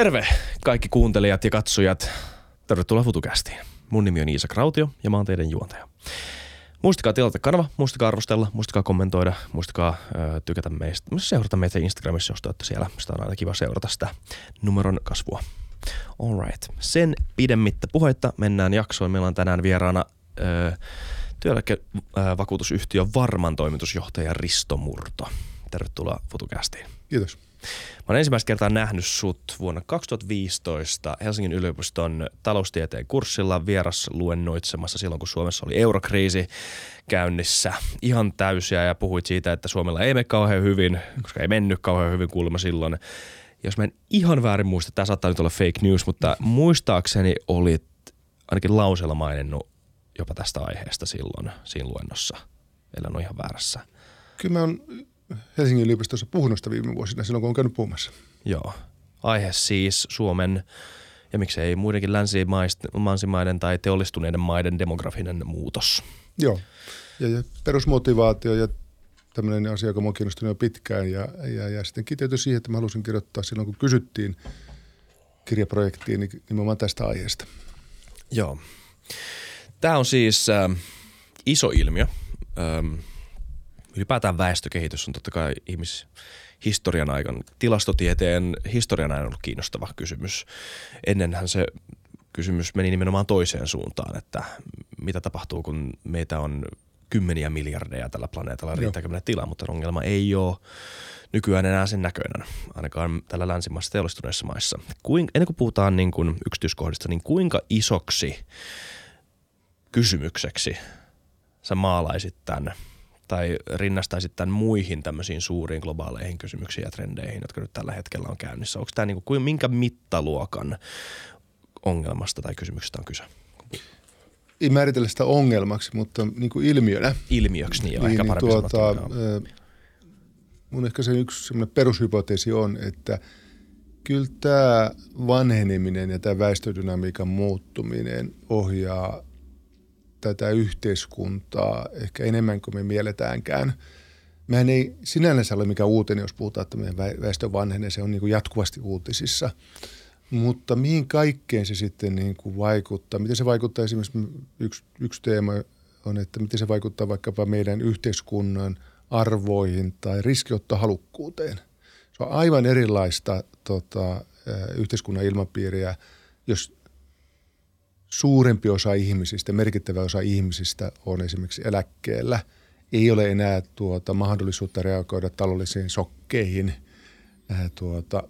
Terve kaikki kuuntelijat ja katsojat. Tervetuloa FutuCastiin. Mun nimi on Iisa Krautio ja mä oon teidän juontaja. Muistakaa tilata kanava, muistakaa arvostella, muistakaa kommentoida, muistakaa tykätä meistä. Seurata meitä Instagramissa, jos te olette siellä. Sitä on aina kiva seurata sitä numeron kasvua. Alright. Sen pidemmittä puheitta mennään jaksoon. Meillä on tänään vieraana työeläkevakuutusyhtiö Varman toimitusjohtaja Risto Murto. Tervetuloa FutuCastiin. Kiitos. Mä olen ensimmäistä kertaa nähnyt sut vuonna 2015 Helsingin yliopiston taloustieteen kurssilla vierasluennoitsemassa silloin, kun Suomessa oli eurokriisi käynnissä ihan täysiä ja puhuit siitä, että Suomella ei mene kauhean hyvin, koska ei mennyt kauhean hyvin kuulemma silloin. Jos mä en ihan väärin muista, tämä saattaa nyt olla fake news, mutta muistaakseni olit ainakin lauseella maininnut jopa tästä aiheesta silloin siinä luennossa. Elän on ihan väärässä. Kyllä mä oon Helsingin yliopistossa puhunnosta viime vuosina silloin, kun olen käynyt puhumassa. Joo. Aihe siis Suomen ja miksei muidenkin länsimaiden tai teollistuneiden maiden demografinen muutos. Joo. Ja perusmotivaatio ja tämmöinen asia, joka minua on kiinnostunut jo pitkään. Ja sitten kiteytyi siihen, että mä halusin kirjoittaa silloin, kun kysyttiin kirjaprojektiin, niin nimenomaan tästä aiheesta. Joo. Tämä on siis iso ilmiö. Ylipäätään väestökehitys on totta kai ihmishistorian aikana, tilastotieteen historian aikana ollut kiinnostava kysymys. Ennenhän se kysymys meni nimenomaan toiseen suuntaan, että mitä tapahtuu, kun meitä on kymmeniä miljardeja tällä planeetalla, riittääkö meidän tilaa, mutta ongelma ei ole nykyään enää sen näköinen, ainakaan tällä länsimaissa teollistuneissa maissa. Ennen kuin puhutaan niin kuin yksityiskohdista, niin kuinka isoksi kysymykseksi sä maalaisit tämän tai rinnastaisit tämän muihin tämmöisiin suuriin globaaleihin kysymyksiin ja trendeihin, jotka nyt tällä hetkellä on käynnissä? Onko tämä niin kuin, minkä mittaluokan ongelmasta tai kysymyksestä on kyse? Ei määritellä sitä ongelmaksi, mutta niin kuin ilmiönä. Ilmiöksi, niin, ehkä parempi sanottuna. Mun ehkä se yksi semmoinen perushypoteesi on, että kyllä tämä vanheneminen ja tämä väestödynamiikan muuttuminen ohjaa tätä yhteiskuntaa ehkä enemmän kuin me mielletäänkään. Mehän ei sinänsä ole mikään uutinen, jos puhutaan, että meidän väestö vanhenee, se on niin kuin jatkuvasti uutisissa. Mutta mihin kaikkeen se sitten niin kuin vaikuttaa? Miten se vaikuttaa esimerkiksi, yksi teema on, että miten se vaikuttaa vaikkapa meidän yhteiskunnan arvoihin tai riskinottohalukkuuteen. Se on aivan erilaista yhteiskunnan ilmapiiriä, jos suurempi osa ihmisistä, merkittävä osa ihmisistä on esimerkiksi eläkkeellä. Ei ole enää mahdollisuutta reagoida taloudellisiin shokkeihin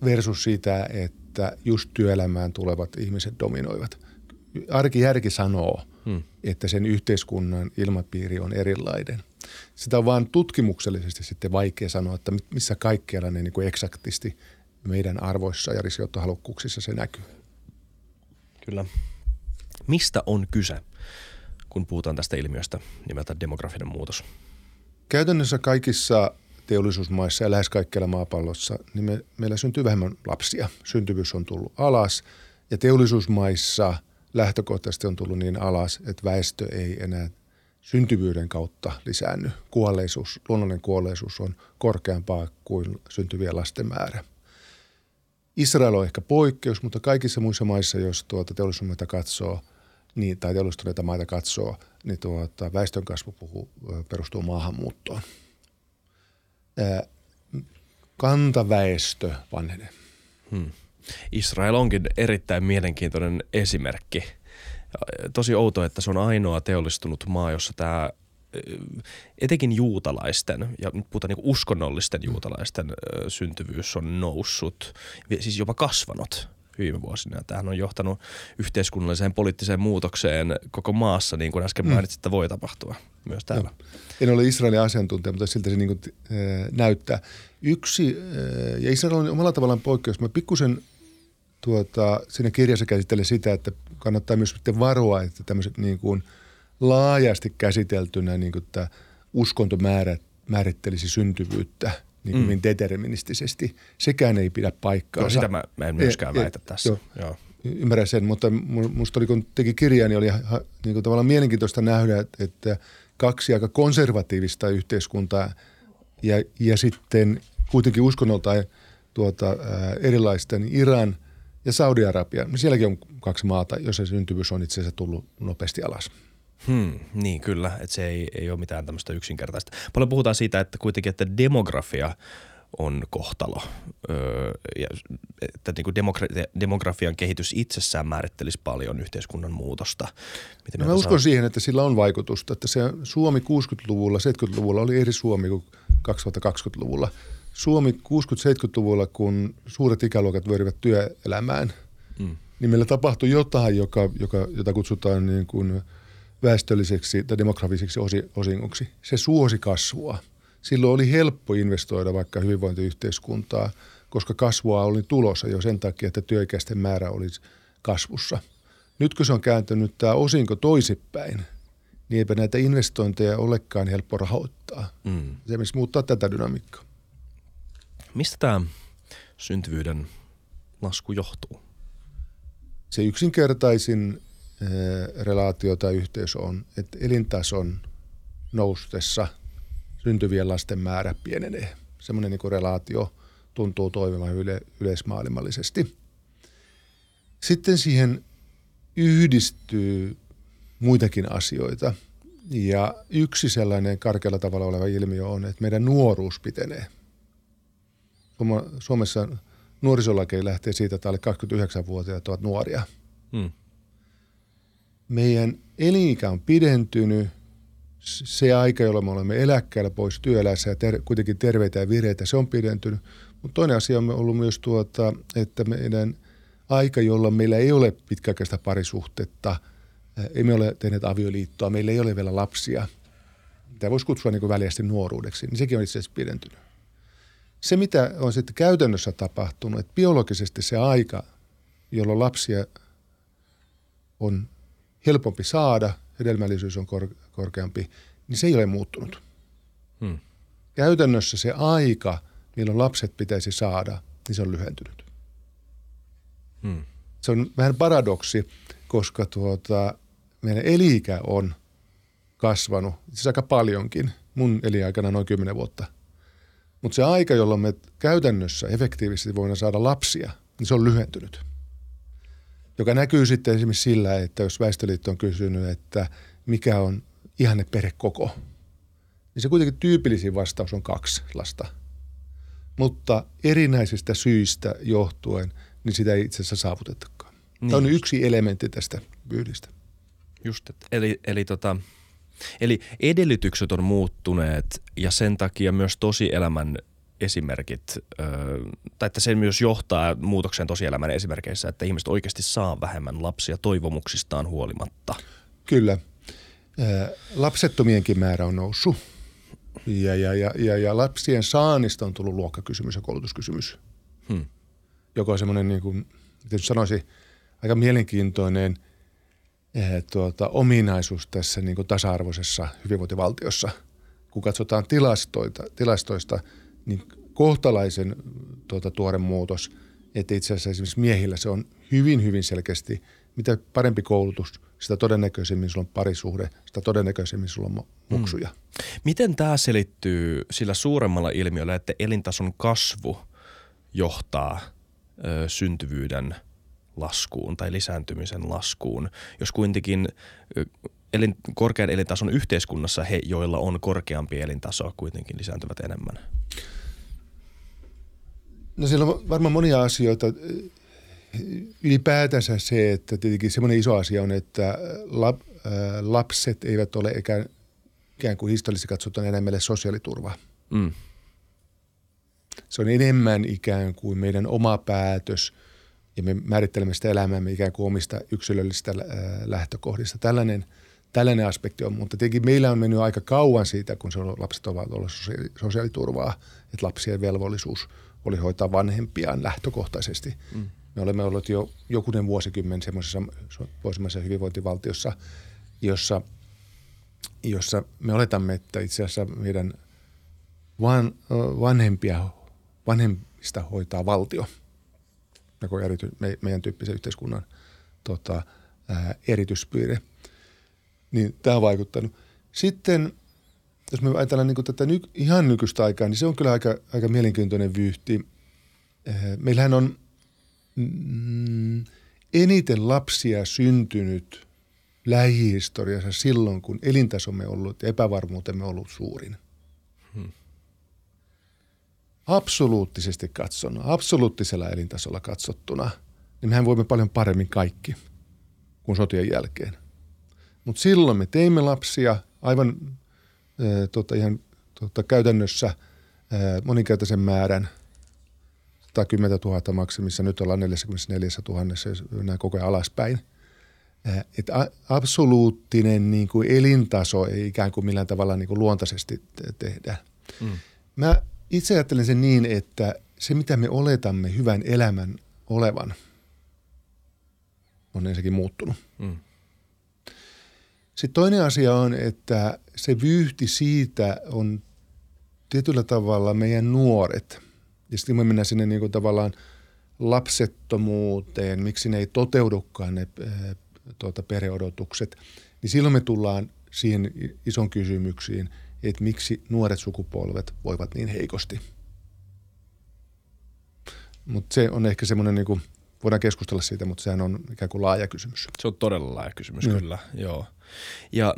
versus sitä, että just työelämään tulevat ihmiset dominoivat. Arkijärki sanoo, että sen yhteiskunnan ilmapiiri on erilainen. Sitä on vaan tutkimuksellisesti sitten vaikea sanoa, että missä kaikkialla ne niin kuin eksaktisti meidän arvoissa ja riskinottohalukkuuksissa se näkyy. Kyllä. Mistä on kyse, kun puhutaan tästä ilmiöstä nimeltä demografinen muutos? Käytännössä kaikissa teollisuusmaissa ja lähes kaikkialla maapallossa niin meillä syntyy vähemmän lapsia. Syntyvyys on tullut alas ja teollisuusmaissa lähtökohtaisesti on tullut niin alas, että väestö ei enää syntyvyyden kautta lisäänny. Luonnollinen kuolleisuus on korkeampaa kuin syntyvien lasten määrä. Israel on ehkä poikkeus, mutta kaikissa muissa maissa, jos teollisuusmaita katsoo niin, tai teollistuneita maita katsoo, niin väestönkasvu perustuu maahanmuuttoon. Kantaväestö vanhenee. Israel onkin erittäin mielenkiintoinen esimerkki. Tosi outoa, että se on ainoa teollistunut maa, jossa tämä etenkin juutalaisten, ja nyt puhutaan niin uskonnollisten juutalaisten syntyvyys on noussut, siis jopa kasvanut viime vuosina. Tämähän on johtanut yhteiskunnalliseen poliittiseen muutokseen koko maassa, niin kuin äsken mainitsit, että voi tapahtua myös täällä. No. En ole Israelin asiantuntija, mutta siltä se niin kuin näyttää. Ja Israel on omalla tavallaan poikkeus. Mä pikkusen siinä kirjassa käsittelen sitä, että kannattaa myös varoa, että tämmöiset niin kuin laajasti käsiteltynä niin kuin tämä uskonto määrittelisi syntyvyyttä niin kuin deterministisesti. Sekään ei pidä paikkaa. No sitä mä en myöskään väitä tässä. Joo. Ymmärrän sen, mutta musta oli, kun teki kirjaa, niin oli niin kuin tavallaan mielenkiintoista nähdä, että kaksi aika konservatiivista yhteiskuntaa ja sitten kuitenkin uskonnoltaan erilaista, niin Iran Ja Saudi-Arabia, no sielläkin on kaksi maata, jossa syntyvyys on itse asiassa tullut nopeasti alas. Niin kyllä, että se ei ole mitään tämmöistä yksinkertaista. Paljon puhutaan siitä, että kuitenkin, että demografia on kohtalo. Ja, että niin kuin demografian kehitys itsessään määrittelisi paljon yhteiskunnan muutosta. No mä uskon siihen, että sillä on vaikutusta. Että se Suomi 60-luvulla, 70-luvulla oli eri Suomi kuin 2020-luvulla. Suomi 60-70-luvulla, kun suuret ikäluokat vyöryivät työelämään, niin meillä tapahtui jotain, jota kutsutaan niin kuin väestölliseksi tai demografiseksi osingoksi. Se suosi kasvua. Silloin oli helppo investoida vaikka hyvinvointiyhteiskuntaa, koska kasvua oli tulossa jo sen takia, että työikäisten määrä olisi kasvussa. Nyt kun se on kääntynyt tämä osinko toisinpäin, niin eipä näitä investointeja olekaan helppo rahoittaa. Se myös muuttaa tätä dynamiikkaa. Mistä tämä syntyvyyden lasku johtuu? Se yksinkertaisin relaatio tai yhteys on, että elintason noustessa syntyvien lasten määrä pienenee. Semmoinen niin kuin relaatio tuntuu toimimaan yleismaailmallisesti. Sitten siihen yhdistyy muitakin asioita. Ja yksi sellainen karkealla tavalla oleva ilmiö on, että meidän nuoruus pitenee. Suomessa nuorisolaki lähtee siitä, että alle 29-vuotiaat ovat nuoria. Meidän elinikä on pidentynyt. Se aika, jolloin me olemme eläkkeellä pois työelässä ja kuitenkin terveitä ja vireitä, se on pidentynyt. Mutta toinen asia on ollut myös, että meidän aika, jolloin meillä ei ole pitkäaikaista parisuhtetta, emme ole tehneet avioliittoa, meillä ei ole vielä lapsia. Tämä voisi kutsua niin kuin väliästi nuoruudeksi, niin sekin on itse asiassa pidentynyt. Se, mitä on sitten käytännössä tapahtunut, että biologisesti se aika, jolloin lapsia on helpompi saada, hedelmällisyys on korkeampi, niin se ei ole muuttunut. Käytännössä se aika, milloin lapset pitäisi saada, niin se on lyhentynyt. Se on vähän paradoksi, koska meidän eliikä on kasvanut, siis aika paljonkin, mun elinaikana noin 10 vuotta. Mutta se aika, jolloin me käytännössä efektiivisesti voidaan saada lapsia, niin se on lyhentynyt. Joka näkyy sitten esimerkiksi sillä, että jos Väestöliitto on kysynyt, että mikä on ihanne perhekoko, niin se kuitenkin tyypillisin vastaus on 2 lasta. Mutta erinäisistä syistä johtuen, niin sitä ei itse asiassa saavutetakaan. Niin. Tämä on yksi elementti tästä vyyhdistä. Just, eli edellytykset on muuttuneet ja sen takia myös tosielämän esimerkit, tai että se myös johtaa muutokseen tosielämän esimerkeissä, että ihmiset oikeasti saa vähemmän lapsia toivomuksistaan huolimatta. Kyllä. Lapsettomienkin määrä on noussut ja lapsien saannista on tullut luokkakysymys ja koulutuskysymys, joka on semmoinen, niin kuin, miten sanoisin, aika mielenkiintoinen ominaisuus tässä niin kuin tasa-arvoisessa hyvinvointivaltiossa. Kun katsotaan tilastoista, niin kohtalaisen tuore muutos, että itse asiassa esimerkiksi miehillä se on hyvin, hyvin selkeästi, mitä parempi koulutus, sitä todennäköisemmin sulla on parisuhde, sitä todennäköisemmin sulla on muksuja. Miten tämä selittyy sillä suuremmalla ilmiöllä, että elintason kasvu johtaa syntyvyyden laskuun tai lisääntymisen laskuun, jos kuitenkin korkean elintason yhteiskunnassa he, joilla on korkeampi elintaso, kuitenkin lisääntyvät enemmän? No siellä on varmaan monia asioita. Ylipäätänsä se, että tietenkin semmoinen iso asia on, että lapset eivät ole ikään kuin historiallisesti katsotaan enää meille sosiaaliturvaa. Se on enemmän ikään kuin meidän oma päätös ja me määrittelemme sitä elämäämme ikään kuin omista yksilöllisistä lähtökohdista. Tällainen aspekti on, mutta tietenkin meillä on mennyt aika kauan siitä, kun lapset ovat olleet sosiaaliturvaa, että lapsien velvollisuus oli hoitaa vanhempiaan lähtökohtaisesti. Me olemme olleet jo jokunen vuosikymmen semmoisessa pohjoismaisessa hyvinvointivaltiossa, jossa me oletamme, että itse asiassa meidän vanhemmista hoitaa valtio. Meidän tyyppisen yhteiskunnan erityispiirre. Niin tämä on vaikuttanut. Sitten jos me ajatellaan niin tätä ihan nykyistä aikaa, niin se on kyllä aika mielenkiintoinen vyyhti. Meillähän on eniten lapsia syntynyt lähihistoriassa silloin, kun elintasomme ollut ja epävarmuutemme ollut suurin. Absoluuttisesti katson, absoluuttisella elintasolla katsottuna, niin mehän voimme paljon paremmin kaikki kuin sotien jälkeen. Mutta silloin me teimme lapsia aivan käytännössä moninkertaisen määrän, 110 000 maksimissa, nyt ollaan 44 000, nämä koko ajan alaspäin. Että absoluuttinen niin kuin elintaso ei ikään kuin millään tavalla niin kuin luontaisesti tehdä. Mm. Mä itse ajattelen sen niin, että se mitä me oletamme hyvän elämän olevan on ensinnäkin muuttunut. Mm. Sitten toinen asia on, että se vyyhti siitä on tietyllä tavalla meidän nuoret. Ja sitten me mennään sinne niin kuin tavallaan lapsettomuuteen, miksi ne ei toteudukaan ne perheodotukset. Niin silloin me tullaan siihen ison kysymyksiin, että miksi nuoret sukupolvet voivat niin heikosti. Mutta se on ehkä semmoinen, niin kuin, voidaan keskustella siitä, mutta sehän on ikään kuin laaja kysymys. Se on todella laaja kysymys, kyllä, joo. Ja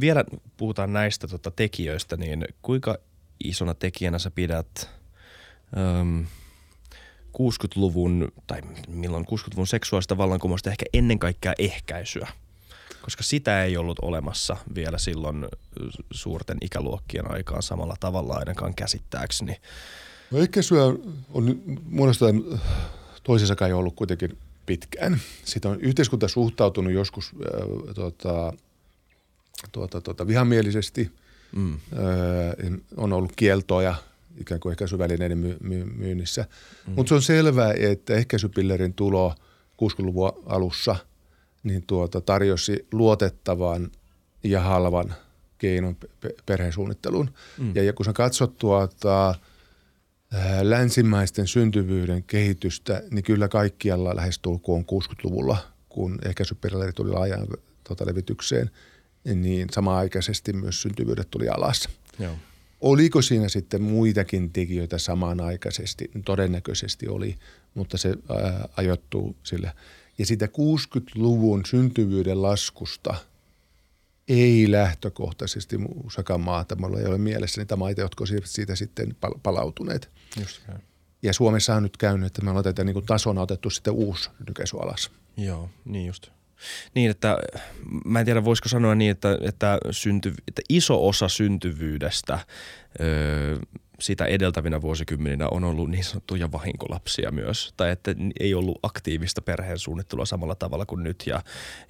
vielä puhutaan näistä tekijöistä, niin kuinka isona tekijänä sä pidät 60-luvun, tai milloin 60-luvun seksuaalista vallankumousta, ehkä ennen kaikkea ehkäisyä, koska sitä ei ollut olemassa vielä silloin suurten ikäluokkien aikaan samalla tavalla ainakaan käsittääkseni. No ehkäisyä on muodostaan toisessakaan jo ollut kuitenkin pitkään. Sitä on yhteiskunta suhtautunut joskus vihamielisesti, on ollut kieltoja ikään kuin ehkäisyvälineiden myynnissä. Mm. Mutta se on selvää, että ehkäisypillerin tulo 60-luvun alussa niin tarjosi luotettavan ja halvan keinon perhesuunnitteluun. Mm. Ja kun sä katsot länsimaisten syntyvyyden kehitystä, niin kyllä kaikkialla lähestulkoon 60-luvulla, kun ehkäisypilleri tuli laajaan levitykseen, niin samaaikaisesti myös syntyvyydet tuli alas. Joo. Oliko siinä sitten muitakin tekijöitä samanaikaisesti? Todennäköisesti oli, mutta se ajoittuu sille. Ja siitä 60-luvun syntyvyyden laskusta ei lähtökohtaisesti muusakaan maata. Mulla ei ole mielessäni niitä maita, jotka ovat siitä sitten palautuneet. Just. Ja Suomessa on nyt käynyt, että me ollaan tätä niin kuin tasona otettu sitten uusi nykäisy alas. Joo, niin just. Niin, että mä en tiedä, voisiko sanoa niin, että iso osa syntyvyydestä sitä edeltävinä vuosikymmeninä on ollut niin sanottuja vahinkolapsia myös. Tai että ei ollut aktiivista perheen suunnittelua samalla tavalla kuin nyt.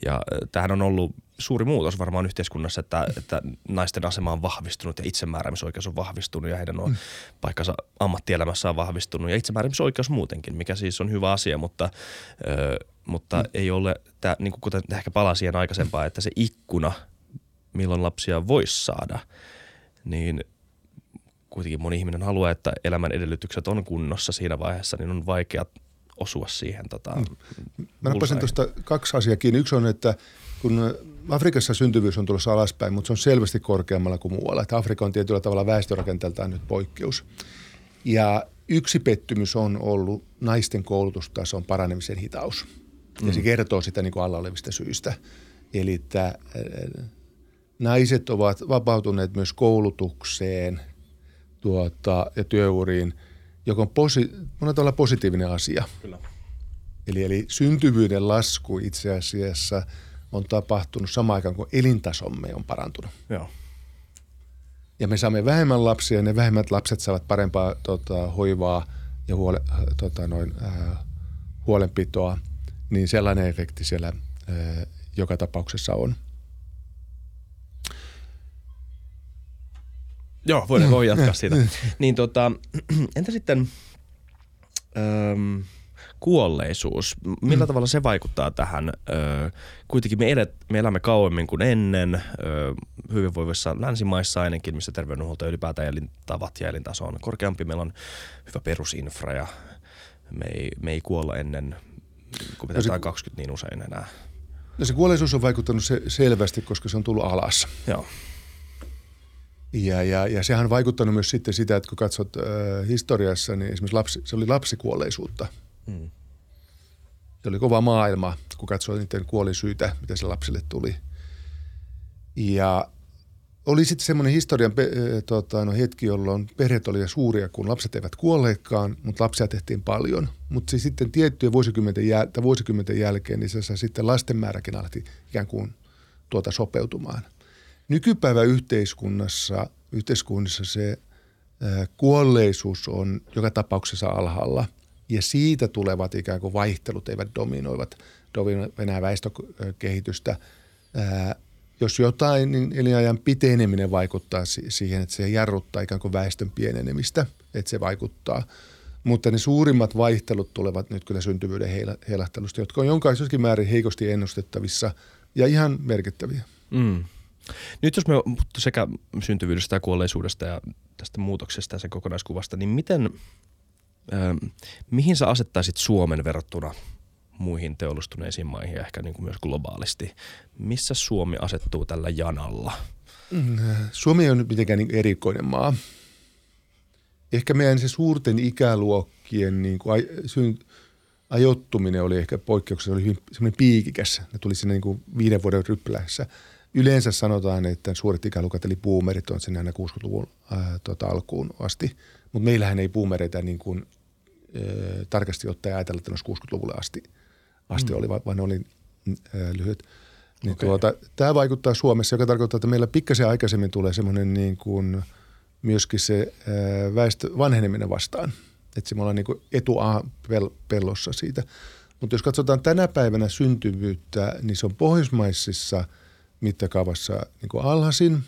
Ja tämähän on ollut suuri muutos varmaan yhteiskunnassa, että naisten asema on vahvistunut ja itsemääräämisoikeus on vahvistunut ja heidän on paikkansa ammattielämässä on vahvistunut. Ja itsemääräämisoikeus muutenkin, mikä siis on hyvä asia, mutta ei ole, niin kuten ehkä palaa siihen aikaisempaan, että se ikkuna, milloin lapsia voisi saada, niin kuitenkin moni ihminen haluaa, että elämän edellytykset on kunnossa siinä vaiheessa, niin on vaikea osua siihen. Mä nappasin tuosta kaksi asiaa kiinni. Yksi on, että kun Afrikassa syntyvyys on tulossa alaspäin, mutta se on selvästi korkeammalla kuin muualla. Että Afrika on tietyllä tavalla väestörakenteeltaan nyt poikkeus. Ja yksi pettymys on ollut naisten koulutustason paranemisen hitaus. Ja se kertoo sitä niin kuin alla olevista syistä. Eli että naiset ovat vapautuneet myös koulutukseen ja työuriin, joka on monella tavalla positiivinen asia. Kyllä. Eli syntyvyyden lasku itse asiassa on tapahtunut samaan aikaan, kun elintasomme on parantunut. Joo. Ja me saamme vähemmän lapsia ja ne vähemmät lapset saavat parempaa hoivaa ja huolenpitoa. Niin sellainen efekti siellä joka tapauksessa on. Joo, voi jatkaa siitä. Niin entä sitten kuolleisuus? Millä tavalla se vaikuttaa tähän? Kuitenkin me elämme kauemmin kuin ennen, hyvinvoivissa länsimaissa ainakin, missä terveydenhuolto ylipäätään elintavat ja elintaso on korkeampi. Meillä on hyvä perusinfra ja me ei kuolla ennen, kun me tehdään 20 niin usein enää. No se kuolleisuus on vaikuttanut selvästi, koska se on tullut alas. Joo. Ja sehän on vaikuttanut myös sitten sitä, että kun katsot historiassa, niin esimerkiksi se oli lapsikuolleisuutta. Se oli kova maailma, kun katsoi niiden kuolinsyitä, mitä se lapselle tuli. Ja oli sitten semmoinen historian hetki, jolloin perheet olivat suuria, kun lapset eivät kuolleetkaan, mutta lapsia tehtiin paljon. Mutta siis sitten tiettyjen vuosikymmenten jälkeen niin se sitten lasten määräkin alkoi ikään kuin sopeutumaan. Nykypäivän yhteiskunnissa se kuolleisuus on joka tapauksessa alhaalla ja siitä tulevat ikään kuin vaihtelut eivät dominoivat Venäjän väestökehitystä. Jos jotain, niin elinajan piteneminen vaikuttaa siihen, että se jarruttaa ikään kuin väestön pienenemistä, että se vaikuttaa. Mutta ne suurimmat vaihtelut tulevat nyt kyllä syntyvyyden heilahtelusta, jotka on jonkaisessakin määrin heikosti ennustettavissa ja ihan merkittäviä. Mm. Nyt jos me sekä syntyvyydestä ja kuolleisuudesta ja tästä muutoksesta ja sen kokonaiskuvasta, niin miten, mihin sä asettaisit Suomen verrattuna muihin teollistuneisiin maihin ja ehkä niin kuin myös globaalisti? Missä Suomi asettuu tällä janalla? Suomi on nyt mitenkään niin erikoinen maa. Ehkä meidän se suurten ikäluokkien niin kuin ajoittuminen oli ehkä poikkeuksessa, oli hyvin semmoinen piikikäs. Ne tuli sinne niin kuin 5 vuoden ryplässä. Yleensä sanotaan, että suuret ikäluokat eli boomerit on sinne aina 60-luvun alkuun asti, mutta meillähän ei boomereita niin kuin tarkasti ottaen ajatella, että ne olisi 60-luvulle asti oli, vaan ne oli lyhyt. Niin okay. Tämä vaikuttaa Suomessa, joka tarkoittaa, että meillä pikkasen aikaisemmin tulee semmoinen niin kuin myöskin se väestö vanheneminen vastaan. Että me ollaan niin kuin etuaapellossa siitä. Mutta jos katsotaan tänä päivänä syntyvyyttä, niin se on pohjoismaisissa mittakaavassa niin kuin alhaisin.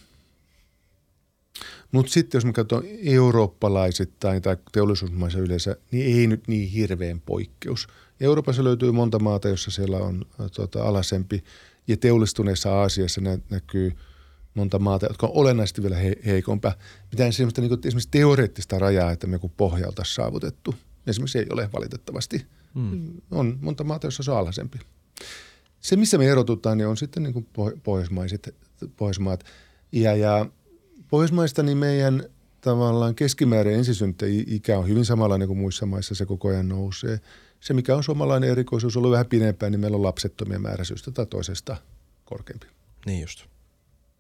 Mutta sitten jos me katsotaan eurooppalaisittain tai teollisuusmaissa yleensä, niin ei nyt niin hirveän poikkeus. Euroopassa löytyy monta maata, jossa siellä on alhaisempi ja teollistuneessa Aasiassa näkyy monta maata, jotka on olennaisesti vielä heikompaa. Mitään sellaista niin esimerkiksi teoreettista rajaa, että me joku pohjalta saavutettu. Esimerkiksi ei ole valitettavasti. On monta maata, jossa se on alhaisempi. Se, missä me erotutaan, niin on sitten niin kuin pohjoismaat. Ja Pohjoismaista niin meidän tavallaan keskimäärin ensisynttäikä on hyvin samanlainen kuin muissa maissa, se koko ajan nousee. Se, mikä on suomalainen erikoisuus, on ollut vähän pidempään, niin meillä on lapsettomia määrä syystä tai toisesta korkeampi. Niin just.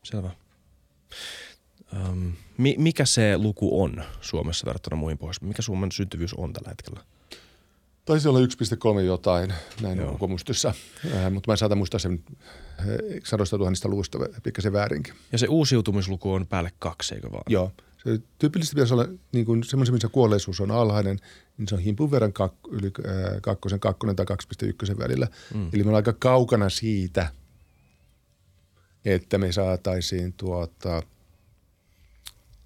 Selvä. Mikä se luku on Suomessa verrattuna muihin Pohjoismaihin? Mikä Suomen syntyvyys on tällä hetkellä? Taisi olla 1,3 jotain, näin onko muistissa, mutta mä saatan muistaa sen 100 000 luvusta pikkasen väärinkin. Ja se uusiutumisluku on päälle 2, eikö vaan? Joo. Se tyypillisesti pitäisi olla niin kuin semmoisen, missä kuolleisuus on alhainen, niin se on himpun verran yli 2 tai 2,1 välillä. Eli me ollaan aika kaukana siitä, että me saataisiin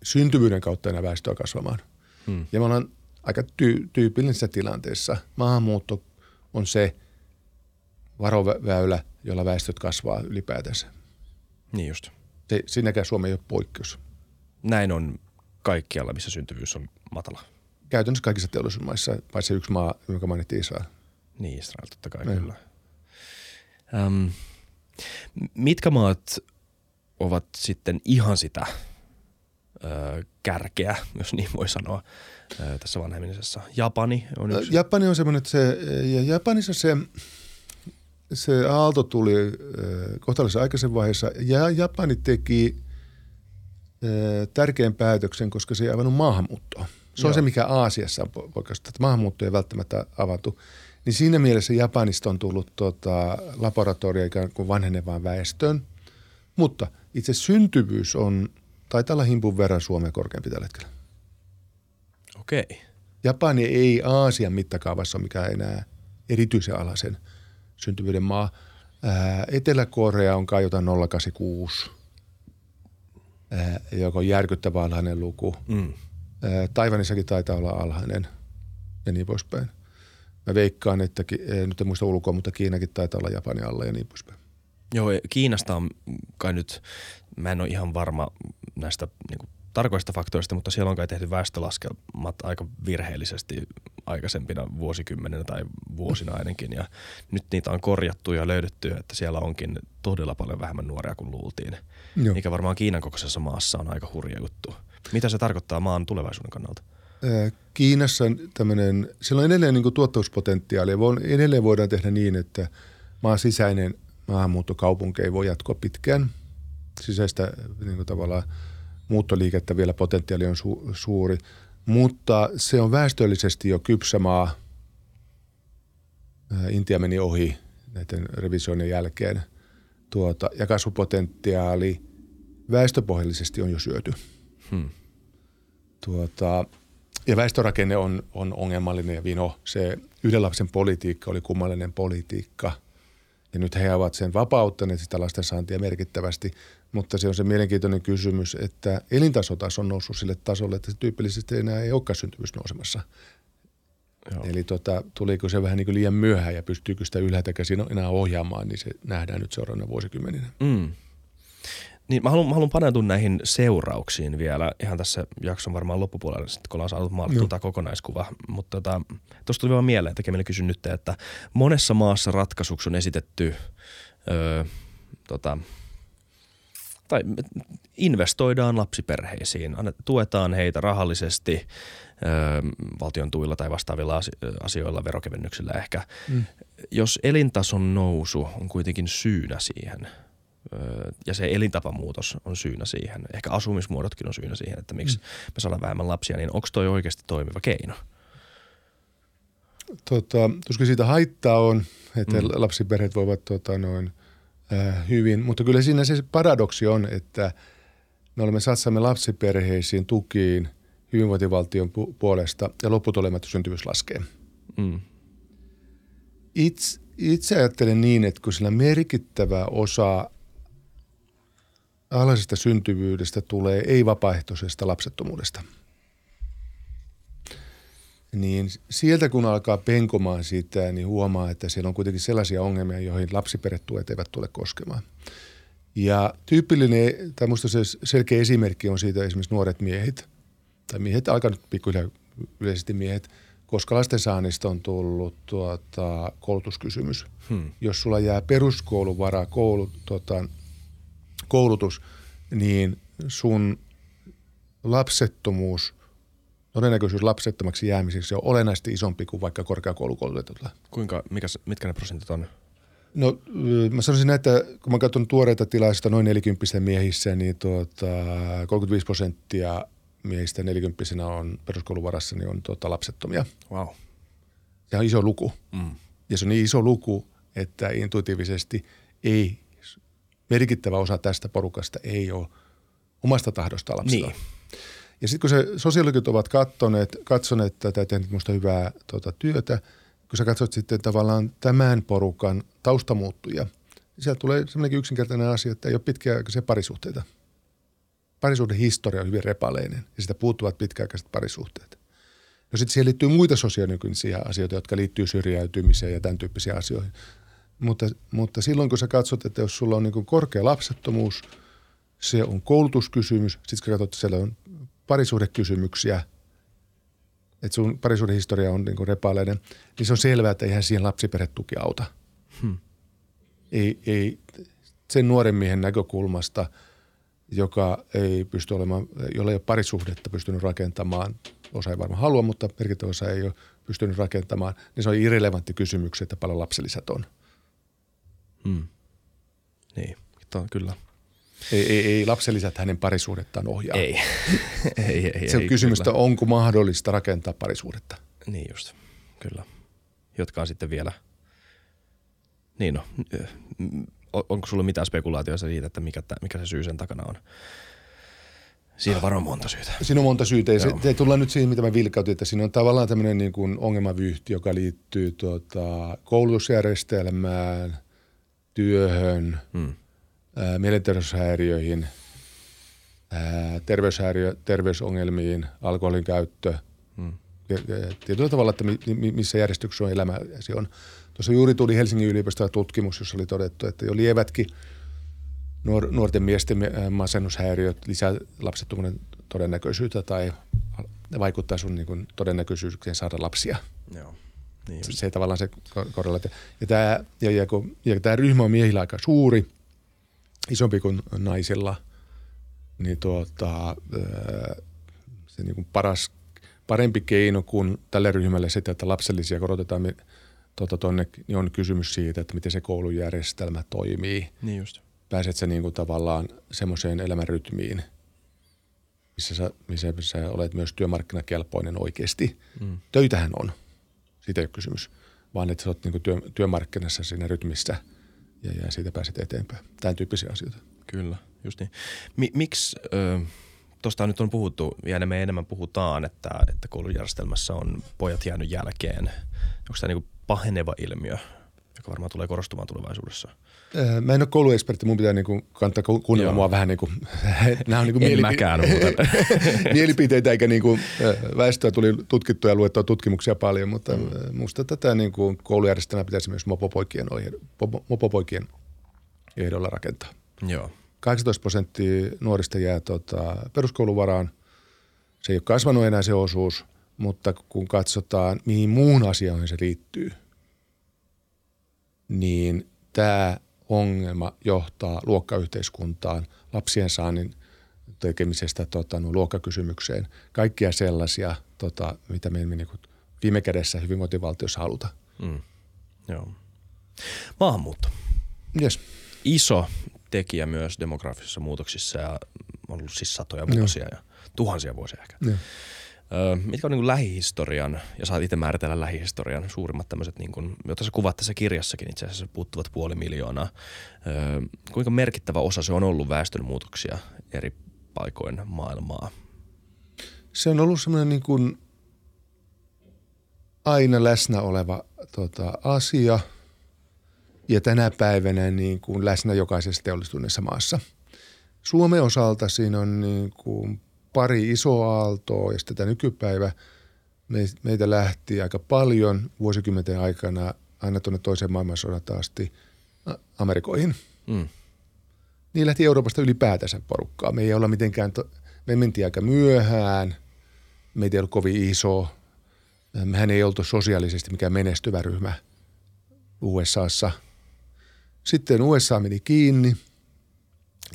syntyvyyden kautta enää väestöä kasvamaan. Ja me ollaan aika tyypillisessä tilanteessa. Maahanmuutto on se varoväylä, jolla väestöt kasvaa ylipäätänsä. Niin just. Siinäkään Suomi ei ole poikkeus. Näin on kaikkialla, missä syntyvyys on matala. Käytännössä kaikissa teollisuusmaissa, paitsi yksi maa, jonka mainittiin Israel. Niin, Israel totta kai kyllä. Mitkä maat ovat sitten ihan sitä kärkeä, jos niin voi sanoa, tässä vanhemisessa? Japani on yksi. Japani on semmoinen, että Japanissa se aalto tuli kohtalaisen aikaisen vaiheessa ja Japani teki tärkeän päätöksen, koska se ei avannut maahanmuuttoa. Se on se, mikä Aasiassa on poikkeista, että maahanmuutto ei välttämättä avattu. Niin siinä mielessä Japanista on tullut laboratorio ikään kuin vanhenevaan väestöön, mutta itse syntyvyys taitaa olla himpun verran Suomea korkeampi tällä hetkellä. Okei. Japani ei Aasian mittakaavassa ole mikään enää erityisen alhaisen syntyvyyden maa. Etelä-Korea on kai jotain 0,86, joka on järkyttävä alhainen luku. Taiwanissakin taitaa olla alhainen ja niin poispäin. Mä veikkaan, että nyt en muista ulkoa, mutta Kiinakin taitaa olla Japanin alla ja niin poispäin. Joo, Kiinasta on kai nyt, mä en ole ihan varma näistä niin kuin tarkoista faktoista, mutta siellä on kai tehty väestölaskelmat aika virheellisesti aikaisempina vuosikymmeninä tai vuosina ainakin. Ja nyt niitä on korjattu ja löydetty, että siellä onkin todella paljon vähemmän nuoria kuin luultiin. Joo. Mikä varmaan Kiinan kokoisessa maassa on aika hurja juttu. Mitä se tarkoittaa maan tulevaisuuden kannalta? Kiinassa tämmöinen, siellä on edelleen niin kuin tuottavuuspotentiaalia. Edelleen voidaan tehdä niin, että maan sisäinen maahanmuuttokaupunki ei voi jatkoa pitkään. Sisäistä niin kuin tavallaan muuttoliikettä vielä potentiaali on suuri, mutta se on väestöllisesti jo kypsä maa. Intia meni ohi näiden revisioiden jälkeen ja kasvupotentiaali väestöpohjallisesti on jo syöty. Ja väestörakenne on ongelmallinen ja vino. Se yhden lapsen politiikka oli kummallinen politiikka. Ja nyt he ovat sen vapauttaneet sitä lastensaantia merkittävästi, mutta se on se mielenkiintoinen kysymys, että elintaso taas on noussut sille tasolle, että se tyypillisesti enää ei olekaan syntyvyys nousemassa. Joo. Eli tuliko se vähän niin kuin liian myöhään ja pystyykö sitä ylhäältä käsin enää ohjaamaan, niin se nähdään nyt seuraavana vuosikymmeninä. Niin, mä haluan paneutua näihin seurauksiin vielä. Ihan tässä jakson varmaan loppupuolella, kun ollaan saatu maalattua tämä kokonaiskuva. Mutta tuosta tuli vaan mieleen, että Kemille kysyn nyt, että monessa maassa ratkaisuksi on esitetty tai investoidaan lapsiperheisiin, tuetaan heitä rahallisesti valtion tuilla tai vastaavilla asioilla, verokevennyksillä ehkä. Jos elintason nousu on kuitenkin syynä siihen ja se elintapamuutos on syynä siihen, ehkä asumismuodotkin on syynä siihen, että miksi me saadaan vähemmän lapsia, niin onko toi oikeasti toimiva keino? Tuskin siitä haittaa on, että lapsiperheet voivat hyvin, mutta kyllä siinä se paradoksi on, että me satsamme lapsiperheisiin tukiin hyvinvointivaltion puolesta ja lopputulemassa syntyvyys laskee. Itse ajattelen niin, että kun sillä merkittävä osa alhaisesta syntyvyydestä tulee ei-vapaaehtoisesta lapsettomuudesta, niin sieltä kun alkaa penkomaan sitä, niin huomaa, että siellä on kuitenkin sellaisia ongelmia, joihin lapsiperhetuet eivät tule koskemaan. Ja tyypillinen, tai musta se selkeä esimerkki on siitä esimerkiksi nuoret miehet, tai miehet alkaa nyt pikkuhiljaa yleisesti miehet, koska lastensaannista on tullut koulutuskysymys. Jos sulla jää peruskoulun varaa koulutus, niin sun todennäköisyys lapsettomaksi jäämiseksi on olennaisesti isompi kuin vaikka korkeakoulukoulutetulla. Mitkä ne prosentit on? No mä sanoisin, että kun mä katson tuoreita tilaista noin 40 miehissä, niin 35% miehistä 40 on peruskoulun varassa, niin on lapsettomia. Vau. Wow. Se on iso luku. Ja se on niin iso luku, että intuitiivisesti ei, merkittävä osa tästä porukasta ei ole omasta tahdosta lapsista. Niin. Ja sitten kun se sosiologit ovat katsoneet tätä ja tehnyt musta hyvää työtä, kun sä katsot sitten tavallaan tämän porukan taustamuuttuja, niin sieltä tulee semmoinenkin yksinkertainen asia, että ei ole pitkäaikaisia parisuhteita. Parisuuden historia on hyvin repaleinen ja sitä puuttuvat pitkäaikaiset parisuhteet. No sitten siihen liittyy muita sosiaalisia asioita, jotka liittyy syrjäytymiseen ja tämän tyyppisiä asioihin. Mutta silloin kun sä katsot, että jos sulla on niin kuin korkea lapsettomuus, se on koulutuskysymys, sitten kun katsot, että siellä on parisuhdekysymyksiä, että sun parisuhdehistoria on niinku repaleinen, niin se on selvää, että eihän siihen lapsiperhetuki auta. Ei sen nuoren miehen näkökulmasta, joka ei pysty olemaan, jolla ei ole parisuhdetta pystynyt rakentamaan, osa ei varmaan halua, mutta merkittävä osa ei ole pystynyt rakentamaan, niin se on irrelevantti kysymys, että paljon lapsilisät on. Niin, kyllä. Ei lapsilisät hänen parisuhdettaan ohjaa. Ei. Se on kysymystä, kyllä. Onko mahdollista rakentaa parisuhdetta. Niin just, kyllä. Jotka on sitten vielä, niin no, onko sulla mitään spekulaatioita siitä, että mikä se syy sen takana on? Siinä on varmaan monta syytä. Siinä on monta syytä. Ja se tullaan nyt siihen, mitä mä vilkautin, että siinä on tavallaan tämmöinen niin kuin ongelmavyyhti, joka liittyy koulutusjärjestelmään, työhön, mielenterveyshäiriöihin, terveysongelmiin, alkoholin käyttö. Tietyllä tavalla, että missä järjestyksessä on elämä. Se on. Tuossa juuri tuli Helsingin yliopistoa tutkimus, jossa oli todettu, että jo lievätkin nuorten miesten masennushäiriöt lisää lapsettomuuden todennäköisyyttä tai vaikuttaa sun niin kuin todennäköisyyteen saada lapsia. Joo. Niin se on tavallaan se korrelaatio. Ja tämä ryhmä on miehillä aika suuri. Isompi kuin naisilla, niin se niin kuin paras parempi keino kuin tälle ryhmälle sitä, että lapsellisia korotetaan tuonne, niin on kysymys siitä, että miten se koulujärjestelmä toimii. Niin just. Pääset sä niin kuin tavallaan semmoiseen elämänrytmiin, missä sä olet myös työmarkkinakelpoinen oikeasti. Mm. Töitähän on, siitä ei ole kysymys, vaan että sä oot niin kuin työmarkkinassa siinä rytmissä ja siitä pääset eteenpäin. Tämän tyyppisiä asioita. Kyllä, just niin. Miksi... Tuosta nyt on puhuttu, ja me enemmän puhutaan, että koulujärjestelmässä on pojat jäänyt jälkeen. Onko tämä niin kuin paheneva ilmiö, joka varmaan tulee korostumaan tulevaisuudessa? Mä en ole kouluekspertti, mun pitää niin kantaa kuunnella mua vähän niin kuin, nämä on niin kuin mielipiteitä, eikä niin kuin väestöä tuli tutkittua ja luettua tutkimuksia paljon, mutta musta tätä niin kuin koulujärjestelmää pitäisi myös mopopoikien ehdolla rakentaa. Joo. 18% nuorista jää peruskoulun varaan. Se ei ole kasvanut enää se osuus, mutta kun katsotaan, mihin muun asioihin se liittyy, niin tämä ongelma johtaa luokkayhteiskuntaan, lapsien saannin tekemisestä luokkakysymykseen. Kaikkia sellaisia, mitä me niin kuin viime kädessä hyvinvointivaltiossa halutaan. Mm. Joo. Maahanmuutto. Yes. Iso tekijä myös demografisissa muutoksissa ja on ollut siis satoja vuosia ja tuhansia vuosia ehkä. Mitkä on niin kuin lähihistorian, ja saat itse määritellä lähihistorian suurimmat tämmöiset, niin kuin, jota sä kuvaat tässä kirjassakin itse asiassa, Puuttuvat puoli miljoonaa. Kuinka merkittävä osa se on ollut väestönmuutoksia eri paikoin maailmaa? Se on ollut semmoinen niin kuin aina läsnä oleva asia. Ja tänä päivänä niin kuin läsnä jokaisessa teollistuneessa maassa. Suomen osalta siinä on niin kuin pari isoa aaltoa ja sitten tämä nykypäivä. Meitä lähti aika paljon vuosikymmenten aikana aina tuonne toiseen maailmansodan asti Amerikoihin. Mm. Niin lähti Euroopasta ylipäätänsä porukkaa. Me ei olla mitenkään, me mentiin aika myöhään, meitä ei ollut kovin iso. Mehän ei oltu sosiaalisesti mikään menestyvä ryhmä USAssa. Sitten USA meni kiinni,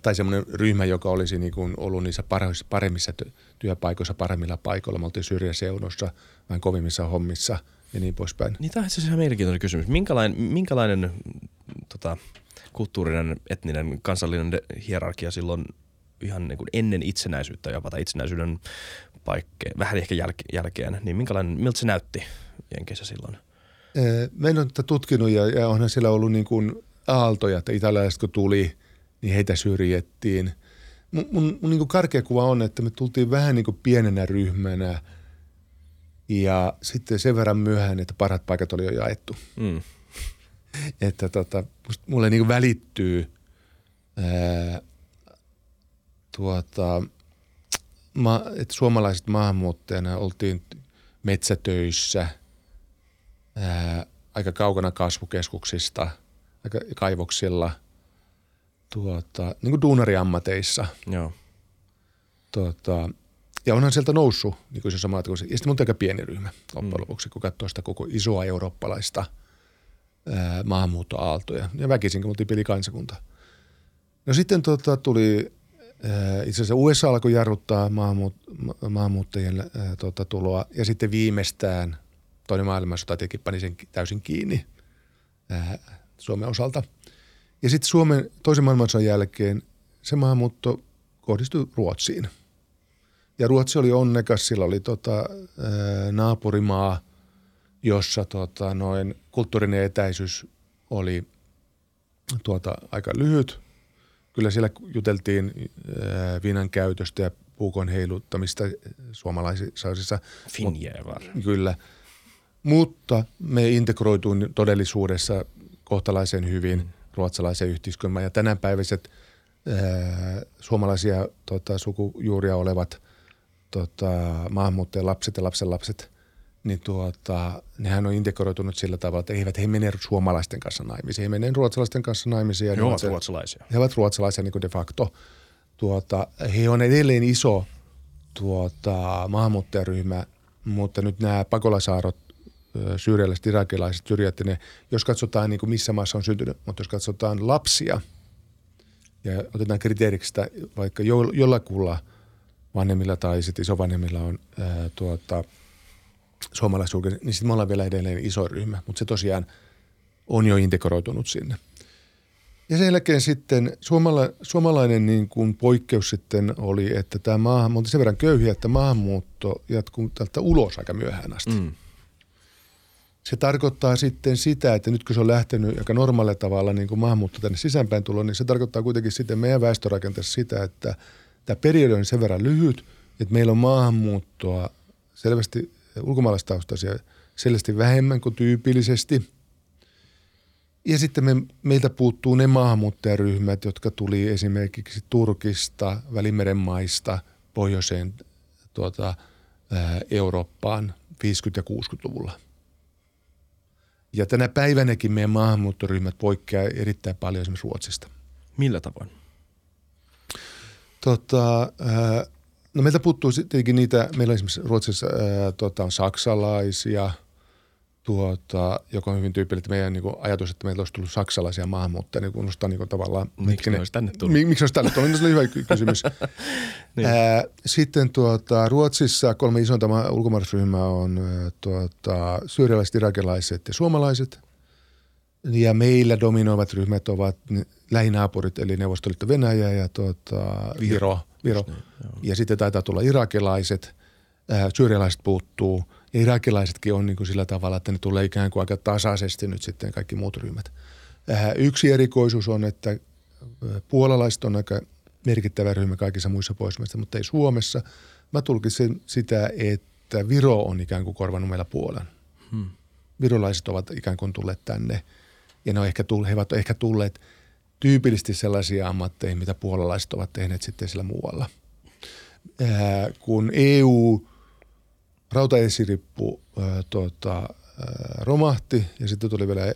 tai semmoinen ryhmä, joka olisi niin kuin ollut niissä paremmissa työpaikoissa, paremmilla paikoilla. Me oltiin syrjäseunossa, vähän kovimmissa hommissa ja niin poispäin. Niin tämä on siis ihan mielenkiintoinen kysymys. Minkälainen kulttuurinen, etninen, kansallinen hierarkia silloin ihan niin kuin ennen itsenäisyyttä jopa, tai itsenäisyyden paikkeen, vähän ehkä jälkeen, niin miltä se näytti Jenkeissä silloin? Mä en ole tätä tutkinut ja onhan siellä ollut niin kuin aaltoja, että italialaiset kun tuli, niin heitä syrjettiin. Mun niin kuin karkea kuva on, että me tultiin vähän niin kuin pienenä ryhmänä ja sitten sen verran myöhään, että parhaat paikat oli jo jaettu. Mm. Että mulle niin kuin välittyy että suomalaiset maahanmuuttajana oltiin metsätöissä aika kaukana kasvukeskuksista – kaivoksilla, niin kuin duunariammateissa. Joo. Ja onhan sieltä noussut nykyisessä maata. Ja sitten on aika pieni ryhmä loppujen lopuksi, kun katsoo sitä koko isoa eurooppalaista maahanmuuttoaaltoja. Ja väkisinkin oltiin pieni kansakunta. No sitten tuli, itse asiassa USA alkoi jarruttaa maahanmuuttajien tuloa. Ja sitten viimeistään toinen maailmansota tietenkin pani sen täysin kiinni. Suomen osalta. Ja sitten Suomen toisen maailmansodan jälkeen se maahanmuutto kohdistui Ruotsiin. Ja Ruotsi oli onnekas, sillä oli naapurimaa, jossa kulttuurinen etäisyys oli aika lyhyt. Kyllä siellä juteltiin viinan käytöstä ja puukon heiluttamista suomalaisissa. Finjävar. Kyllä. Mutta me integroituin todellisuudessa kohtalaisen hyvin ruotsalaisen yhteiskunnan ja tänäpäiväiset suomalaisia sukujuuria olevat maahanmuuttajien lapset ja lapsenlapset, niin nehän on integroitunut sillä tavalla, että eivät he mene suomalaisten kanssa naimisiin, he mene ruotsalaisten kanssa naimisiin. He ovat ruotsalaisia. He ovat ruotsalaisia niin kuin de facto. He on edelleen iso maahanmuuttajaryhmä, mutta nyt nämä pakolaissaarot, syyrialaiset, irakilaiset, syrjäyttäneet, jos katsotaan niin kuin missä maassa on syntynyt, mutta jos katsotaan lapsia ja otetaan kriteeriksi vaikka jollakulla vanhemmilla tai sitten isovanhemmilla on suomalaisjulkinen, niin sitten me ollaan vielä edelleen iso ryhmä, mutta se tosiaan on jo integroitunut sinne. Ja sen jälkeen sitten suomalainen niin kuin poikkeus sitten oli, että tämä me oltiin sen verran köyhiä, että maahanmuutto jatkuu tältä ulos aika myöhään asti. Mm. Se tarkoittaa sitten sitä, että nyt kun se on lähtenyt aika normaalilla tavalla niin kuin maahanmuutto tänne sisäänpäin tuloon, niin se tarkoittaa kuitenkin sitten meidän väestörakenteessa sitä, että tämä periodi on sen verran lyhyt, että meillä on maahanmuuttoa selvästi ulkomaalaistaustaisia selvästi vähemmän kuin tyypillisesti. Ja sitten meiltä puuttuu ne maahanmuuttajaryhmät, jotka tuli esimerkiksi Turkista, Välimeren maista, pohjoiseen Eurooppaan 50- ja 60-luvulla. Ja tänä päivänäkin meidän maahanmuuttoryhmät poikkeaa erittäin paljon esimerkiksi Ruotsista. Millä tavoin? No meiltä puuttuu tietenkin niitä, meillä esimerkiksi Ruotsissa on saksalaisia, joka on hyvin tyypillinen meidän niin kuin ajatus, että meiltä olisi tullut saksalaisia maahanmuuttajia, niin kuulostaa niin kuin tavallaan... Miksi ne olisi tänne tullut? Se oli hyvä kysymys. Niin. Sitten Ruotsissa kolme isointa ulkomaalaisryhmää on syyrialaiset, irakilaiset ja suomalaiset. Ja meillä dominoivat ryhmät ovat lähinaapurit, eli Neuvostoliitto Venäjä ja Viro. Ja sitten taitaa tulla irakilaiset, syyrialaiset puuttuu. Ja irakilaisetkin on niin kuin sillä tavalla, että ne tulee ikään kuin aika tasaisesti nyt sitten kaikki muut ryhmät. Yksi erikoisuus on, että puolalaiset on aika merkittävä ryhmä kaikissa muissa poismaissa, mutta ei Suomessa. Mä tulkitsen sitä, että Viro on ikään kuin korvannut meillä Puolan. Virolaiset ovat ikään kuin tulleet tänne ja he ovat ehkä tulleet tyypillisesti sellaisia ammatteja, mitä puolalaiset ovat tehneet sitten sillä muualla. Kun EU... rautaesirippu romahti ja sitten tuli vielä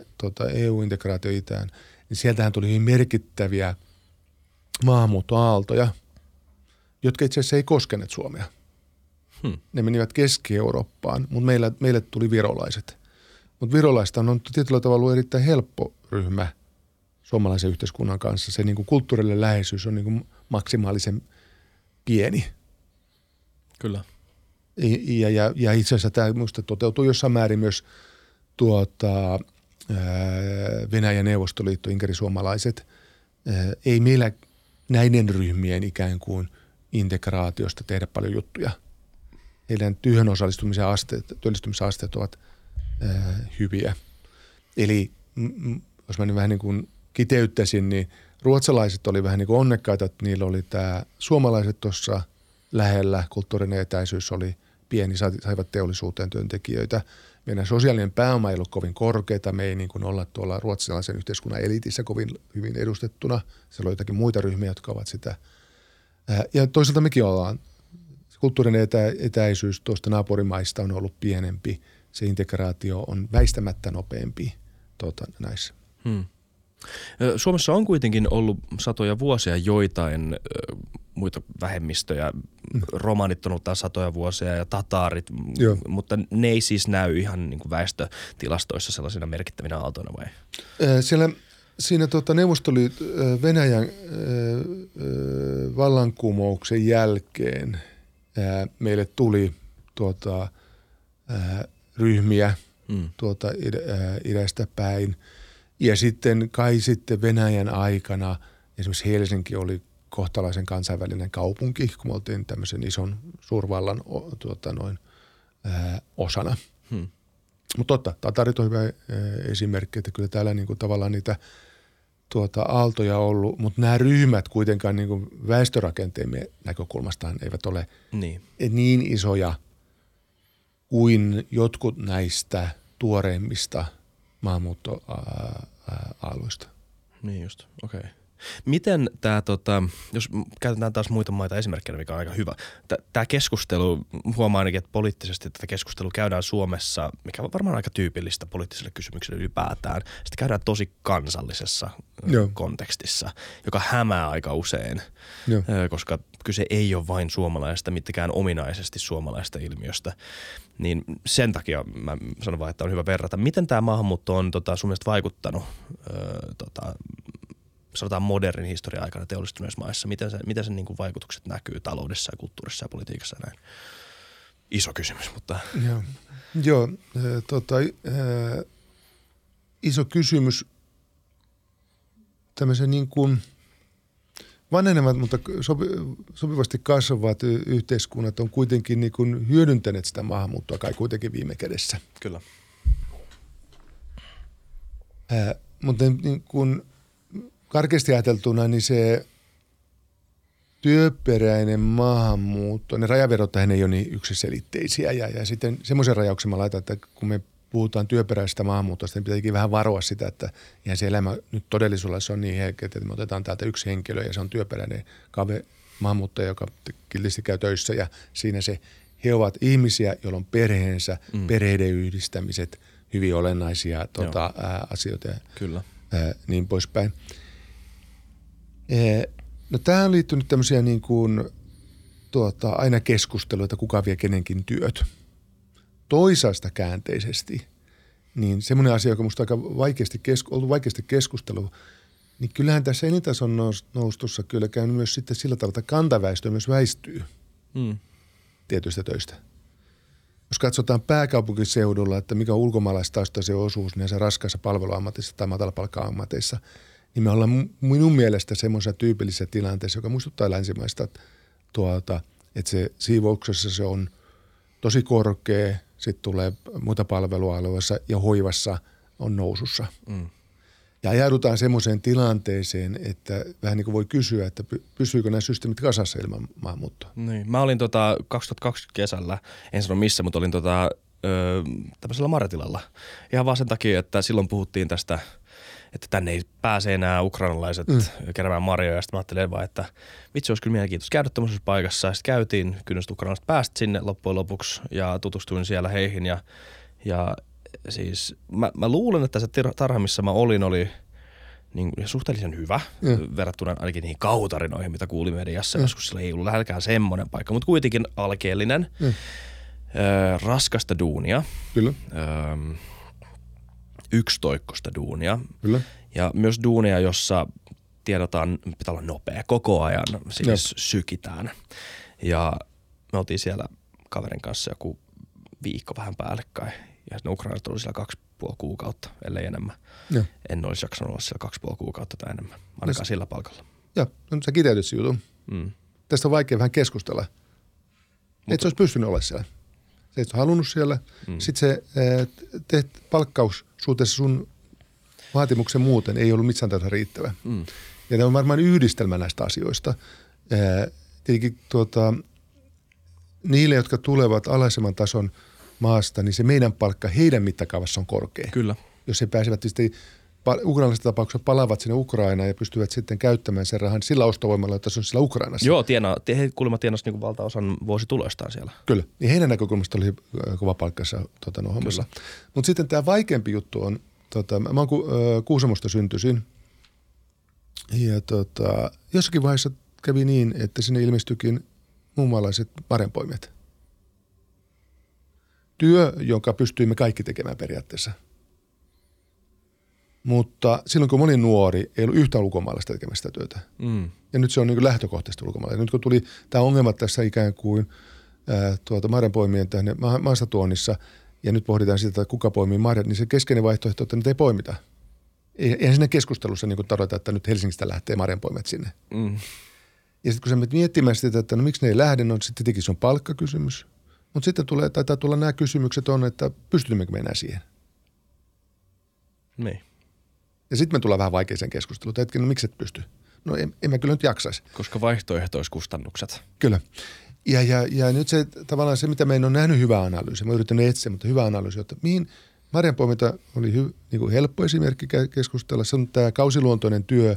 EU-integraatio itään, niin sieltähän tuli hyvin merkittäviä maahanmuuttoaaltoja, jotka itse asiassa ei koskeneet Suomea. Ne menivät Keski-Eurooppaan, mutta meille tuli virolaiset. Mutta virolaista on tietyllä tavalla ollut erittäin helppo ryhmä suomalaisen yhteiskunnan kanssa. Se niin kuin kulttuurille läheisyys on niin kuin maksimaalisen pieni. Kyllä. Ja itse asiassa tämä minusta toteutuu jossain määrin myös Venäjä, Neuvostoliitto, inkerisuomalaiset. Ei meillä näiden ryhmien ikään kuin integraatiosta tehdä paljon juttuja. Heidän työhön osallistumisen asteet, työllistymisasteet ovat hyviä. Eli jos mä nyt vähän niin kuin kiteyttäisin, niin ruotsalaiset oli vähän niin kuin onnekkaita, että niillä oli tämä suomalaiset tuossa – lähellä kulttuurinen etäisyys oli pieni, saivat teollisuuteen työntekijöitä. Meidän sosiaalinen pääoma ei ollut kovin korkeata. Me ei niin kuin olla tuolla ruotsalaisen yhteiskunnan eliitissä kovin hyvin edustettuna. Siellä on jotakin muita ryhmiä, jotka ovat sitä. Ja toisaalta mekin ollaan. Kulttuurinen etäisyys tuosta naapurimaista on ollut pienempi. Se integraatio on väistämättä nopeampi näissä. Suomessa on kuitenkin ollut satoja vuosia joitain muita vähemmistöjä. Romanit on ollut taas satoja vuosia ja tataarit, mutta ne ei siis näy ihan niin kuin väestötilastoissa sellaisina merkittävinä aaltoina vai? Siinä Venäjän vallankumouksen jälkeen meille tuli ryhmiä idästä päin. Ja sitten Venäjän aikana esimerkiksi Helsinki oli kohtalaisen kansainvälinen kaupunki, kun me oltiin tämmöisen ison suurvallan osana. Mutta totta, tatarit on hyvä esimerkki, että kyllä täällä niinku tavallaan niitä aaltoja on ollut, mutta nämä ryhmät kuitenkaan niinku väestörakenteemme näkökulmastaan eivät ole niin isoja kuin jotkut näistä tuoreimmista maahanmuuttoalueista. Niin just, okei. Okay. Miten tämä, jos käytetään taas muita maita esimerkkinä, mikä on aika hyvä. Tämä keskustelu, huomaa ainakin, että poliittisesti tätä keskustelua käydään Suomessa, mikä on varmaan aika tyypillistä poliittiselle kysymykselle ylipäätään. Sitä käydään tosi kansallisessa kontekstissa, joka hämää aika usein, koska kyse ei ole vain suomalaista, mittekään ominaisesti suomalaista ilmiöstä. Niin sen takia mä sanon vaan, että on hyvä verrata. Miten tämä maahanmuutto on sun mielestä vaikuttanut sanotaan modernin historian aikana teollistuneissa maissa. Miten sen niin kuin vaikutukset näkyy taloudessa ja kulttuurissa ja politiikassa ja näin? iso kysymys, mutta... Joo, iso kysymys, tämmöisen niin kuin vanhenevat, mutta sopivasti kasvavat yhteiskunnat on kuitenkin niin kuin hyödyntäneet sitä maahanmuuttoa kai kuitenkin viime kädessä. Kyllä. Mutta niin kuin karkeasti ajateltuna, niin se työperäinen maahanmuutto, ne rajaverot tähän ei ole niin yksiselitteisiä ja sitten semmoisen rajauksen mä laitan, että kun me puhutaan työperäisestä maahanmuutosta, niin pitääkin vähän varoa sitä, että ihan se elämä nyt todellisuudessa on niin herkkä, että me otetaan täältä yksi henkilö ja se on työperäinen maahanmuuttaja, joka kiltisti käy töissä ja siinä se, he ovat ihmisiä, joilla on perheensä, perheiden yhdistämiset, hyvin olennaisia asioita ja niin poispäin. No tähän on liittynyt tämmöisiä niin kuin, aina keskusteluita, kuka vie kenenkin työt. Toisaalta käänteisesti, niin semmoinen asia, joka musta aika ollut vaikeasti keskustelu, niin kyllähän tässä elintason noustussa kyllä käy myös sitten sillä tavalla, että kantaväestö myös väistyy tietyistä töistä. Jos katsotaan pääkaupunkiseudulla, että mikä on ulkomaalaistaustaisen osuus näissä raskaissa palveluammateissa tai matalapalkka-ammateissa, niin me ollaan minun mielestä semmoisessa tyypillisessä tilanteessa, joka muistuttaa länsimaista että se siivouksessa se on tosi korkea, sitten tulee muita palvelualueissa ja hoivassa on nousussa. Ja ajaudutaan semmoiseen tilanteeseen, että vähän niin kuin voi kysyä, että pysyykö nämä systeemit kasassa ilman maahanmuuttoa. Niin. Mä olin 2020 kesällä, en sano missä, mutta olin tämmöisellä marjatilalla. Ihan vaan sen takia, että silloin puhuttiin tästä, että tänne ei pääse enää ukrainalaiset keräämään marjoja. Ja sitten mä ajattelin vaan, että vitsi, olisi kyllä mielenkiintoista käydä tämmöisessä paikassa. Ja sitten käytiin, kyllä sitten ukrainalaiset pääsivät sinne loppujen lopuksi ja tutustuin siellä heihin. Ja siis mä luulen, että se tarha, missä mä olin, oli niin suhteellisen hyvä verrattuna ainakin niihin kautarinoihin, mitä kuulin mediassa. Joskus sillä ei ollut lähelläkään semmoinen paikka, mutta kuitenkin alkeellinen. Raskasta duunia. Kyllä. Yksitoikkoista duunia. Kyllä. Ja myös duunia, jossa tiedotaan, pitää olla nopea koko ajan, siis sykitään. Ja me oltiin siellä kaverin kanssa joku viikko vähän päällekkäin. Ja ne ukrainat oli siellä 2,5 kuukautta, ellei enemmän. Ja. En olisi jaksanut olla siellä 2,5 kuukautta tai enemmän, ainakaan sillä palkalla. Joo, no sä kiteytit se jutun. Tästä on vaikea vähän keskustella. Mutta et sä olisi pystynyt olla siellä. Sä et ole halunnut siellä. Sitten se palkkaus suhteessa sun vaatimuksen muuten ei ollut mitään tätä riittävä. Ja tämä on varmaan yhdistelmä näistä asioista. Tietenkin niille, jotka tulevat alhaisemman tason maasta, niin se meidän palkka heidän mittakaavassa on korkea. Kyllä. Jos he pääsevät tietysti ukrainalaisessa tapauksessa palaavat sinne Ukrainaan ja pystyvät sitten käyttämään sen rahan sillä ostovoimalla, jota se on sillä Ukrainassa. Joo, he kuulemma tienasi niin kuin valtaosan vuosituloistaan siellä. Kyllä, niin heidän näkökulmasta oli kova palkkansa hommilla. Mutta sitten tämä vaikeampi juttu on, mä oon Kuusamosta syntyisin ja jossakin vaiheessa kävi niin, että sinne ilmestyikin muunmaalaiset marjanpoimijat. Työ, jonka pystyimme kaikki tekemään periaatteessa. Mutta silloin, kun moni nuori, ei ollut yhtään ulkomaalaista tekemässä sitä työtä. Ja nyt se on niin kuin lähtökohtaisesti ulkomaalaista. Nyt kun tuli tämä ongelma tässä ikään kuin marjanpoimien tänne maastatuonnissa, ja nyt pohditaan sitä, että kuka poimii marjat, niin se keskeinen vaihtoehto, että nyt ei poimita. Eihän siinä keskustelussa niin tarvita, että nyt Helsingistä lähtee marjanpoimet sinne. Ja sitten kun sä menet miettimään sitä, että no miksi ne ei lähde, no sitten tietenkin se on palkkakysymys. Mutta sitten taitaa tulla nämä kysymykset on, että pystymmekö me enää siihen. Niin. Ja sitten me tullaan vähän vaikeaseen keskusteluun. Hetken, no miksi et pysty? No en mä kyllä nyt jaksaisi. Koska vaihtoehtoiskustannukset. Kyllä. Ja nyt se tavallaan se, mitä me en ole nähnyt hyvää analyysiä. Mä oon yrittänyt etsiä, mutta hyvä analyysi, että mihin marjanpoiminta oli niin helppo esimerkki keskustella. Se on tämä kausiluontoinen työ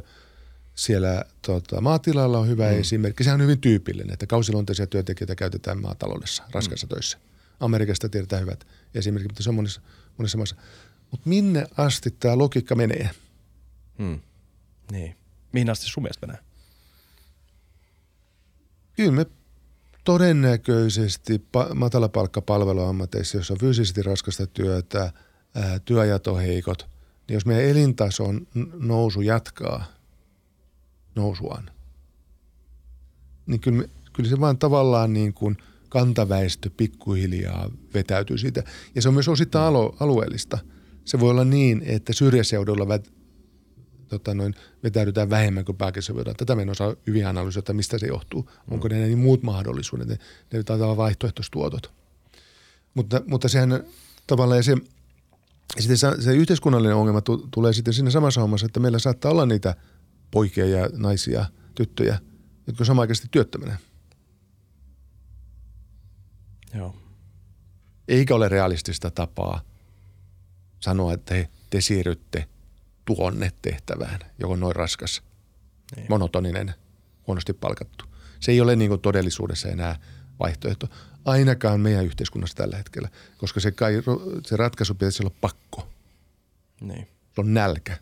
siellä maatilalla on hyvä esimerkki. Sehän on hyvin tyypillinen, että kausiluontoisia työntekijöitä käytetään maataloudessa, raskaissa töissä. Amerikasta tiedetään hyvät esimerkki, mutta se on monessa maassa. Mutta minne asti tämä logiikka menee? Niin. Mihin asti sun mielestä menee? Kyllä me todennäköisesti matalapalkkapalveluammateissa, jossa on fyysisesti raskasta työtä, työajat on heikot, niin jos meidän elintason nousu jatkaa nousuaan, niin kyllä se vaan tavallaan niin kuin kantaväestö pikkuhiljaa vetäytyy siitä. Ja se on myös osittain alueellista. Se voi olla niin, että syrjäseudulla vetäydytään vähemmän kuin pääkesöverran. Tätä me en osaa hyvin analysoida, mistä se johtuu. Onko ne niin muut mahdollisuudet? Ne taitaa vaihtoehtoistuotot. Mutta sehän tavallaan se yhteiskunnallinen ongelma tulee sitten siinä samassa hommassa, että meillä saattaa olla niitä poikia ja naisia, tyttöjä, jotka on samanaikaisesti työttömänä. Joo. Eikä ole realistista tapaa sanoa, että te siirrytte tuonne tehtävään, joka on noin raskas, niin monotoninen, huonosti palkattu. Se ei ole niin kuin todellisuudessa enää vaihtoehto, ainakaan meidän yhteiskunnassa tällä hetkellä, koska se ratkaisu pitäisi olla pakko. Niin. Se on nälkä.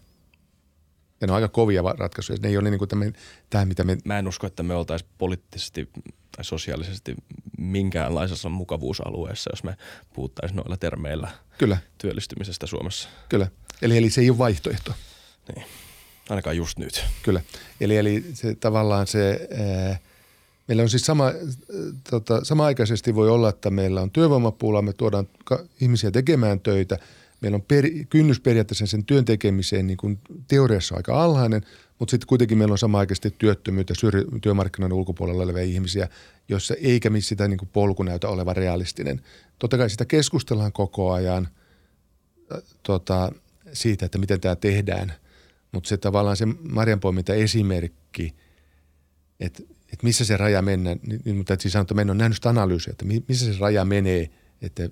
Ja ne on aika kovia ratkaisuja. Ne ei ole niin kuin tämä, mitä me... Mä en usko, että me oltaisiin poliittisesti tai sosiaalisesti minkäänlaisessa mukavuusalueessa, jos me puhuttaisiin noilla termeillä Kyllä. työllistymisestä Suomessa. Kyllä. Eli se ei ole vaihtoehto. Niin. Ainakaan just nyt. Kyllä. Eli se, tavallaan se... meillä on siis samaaikaisesti voi olla, että meillä on työvoimapula, me tuodaan ihmisiä tekemään töitä. Meillä on kynnys periaatteessa sen työn tekemiseen niin kuin teoriassa aika alhainen, mutta sitten kuitenkin meillä on samaaikaisesti työttömyyttä työmarkkinoiden ulkopuolella olevia ihmisiä, joissa eikä sitä niin kuin polku näytä olevan realistinen. Totta kai sitä keskustellaan koko ajan siitä, että miten tämä tehdään, mutta se tavallaan se marjanpoiminta esimerkki, että missä se raja mennään, niin, mutta et siis sanotaan, että me en ole nähnyt sitä analyysiä, että missä se raja menee, että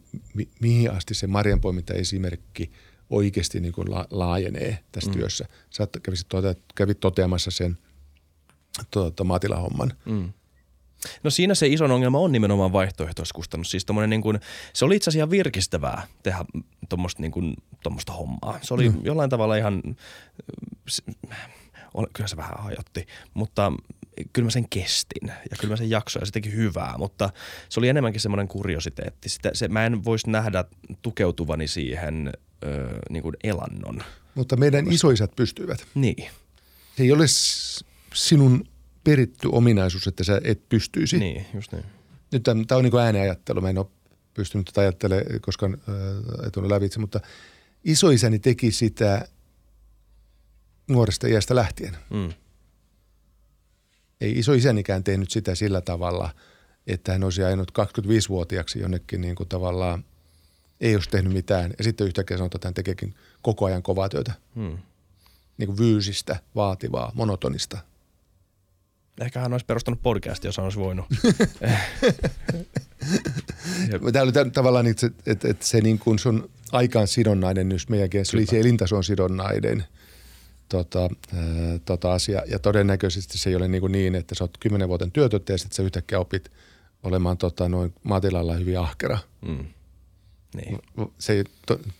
mihin asti se marjanpoimintaesimerkki oikeasti niin kuin laajenee tässä työssä. Sä kävit toteamassa sen maatilahomman. No siinä se iso ongelma on nimenomaan vaihtoehtoiskustannus. Siis niin kuin, se oli itse asiassa ihan virkistävää tehdä tuommoista niin hommaa. Se oli jollain tavalla ihan, kyllä se vähän hajotti, mutta kyllä mä sen kestin ja kyllä mä sen jaksoin ja se teki hyvää, mutta se oli enemmänkin semmoinen kuriositeetti. Mä en voisi nähdä tukeutuvani siihen niin kuin elannon. Mutta meidän isoisät pystyivät. Niin. Se ei ole sinun peritty ominaisuus, että sä et pystyisi. Niin, just niin. Nyt tämä on niin kuin ääneajattelu. Mä en ole pystynyt tätä ajattelemaan, koska et ole lävitse, mutta isoisäni teki sitä nuoresta iästä lähtien. Ei isoisänikään tehnyt sitä sillä tavalla, että hän olisi ajanut 25-vuotiaaksi jonnekin niin kuin tavallaan, ei olisi tehnyt mitään. Ja sitten yhtäkkiä sanotaan, että hän tekeekin koko ajan kovaa työtä. Niin kuin fyysistä, vaativaa, monotonista. Ehkä hän olisi perustanut podcastia, jos hän olisi voinut. Tämä oli tavallaan, että se niin kuin sun aikaan sidonnainen, jos meidänkin se oli se elintason sidonnainen. Asia. Ja todennäköisesti se ei ole niin, että sä oot 10 vuoden työtöntä ja sitten sä yhtäkkiä opit olemaan noin maatilalla hyvin ahkera. Niin.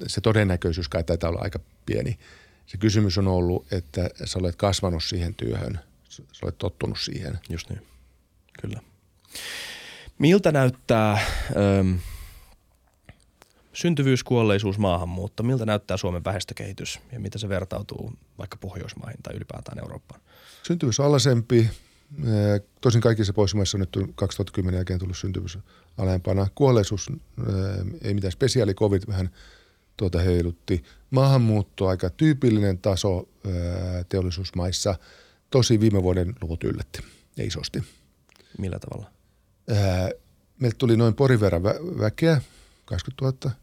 Se todennäköisyys kai taitaa olla aika pieni. Se kysymys on ollut, että sä olet kasvanut siihen työhön. Sä olet tottunut siihen. Just niin. Kyllä. Miltä näyttää syntyvyys, kuolleisuus, maahanmuutto. Miltä näyttää Suomen väestökehitys ja mitä se vertautuu vaikka Pohjoismaihin tai ylipäätään Eurooppaan? Syntyvyys on alhaisempi. Tosin kaikissa Pohjoismaissa on nyt 2010 jälkeen tullut syntyvyys alempana. Kuolleisuus ei mitään spesiaali, covid vähän heilutti. Maahanmuutto aika tyypillinen taso teollisuusmaissa. Tosi viime vuoden luvut yllätti, ei isosti. Millä tavalla? Meiltä tuli noin Porin verran väkeä, 20 000.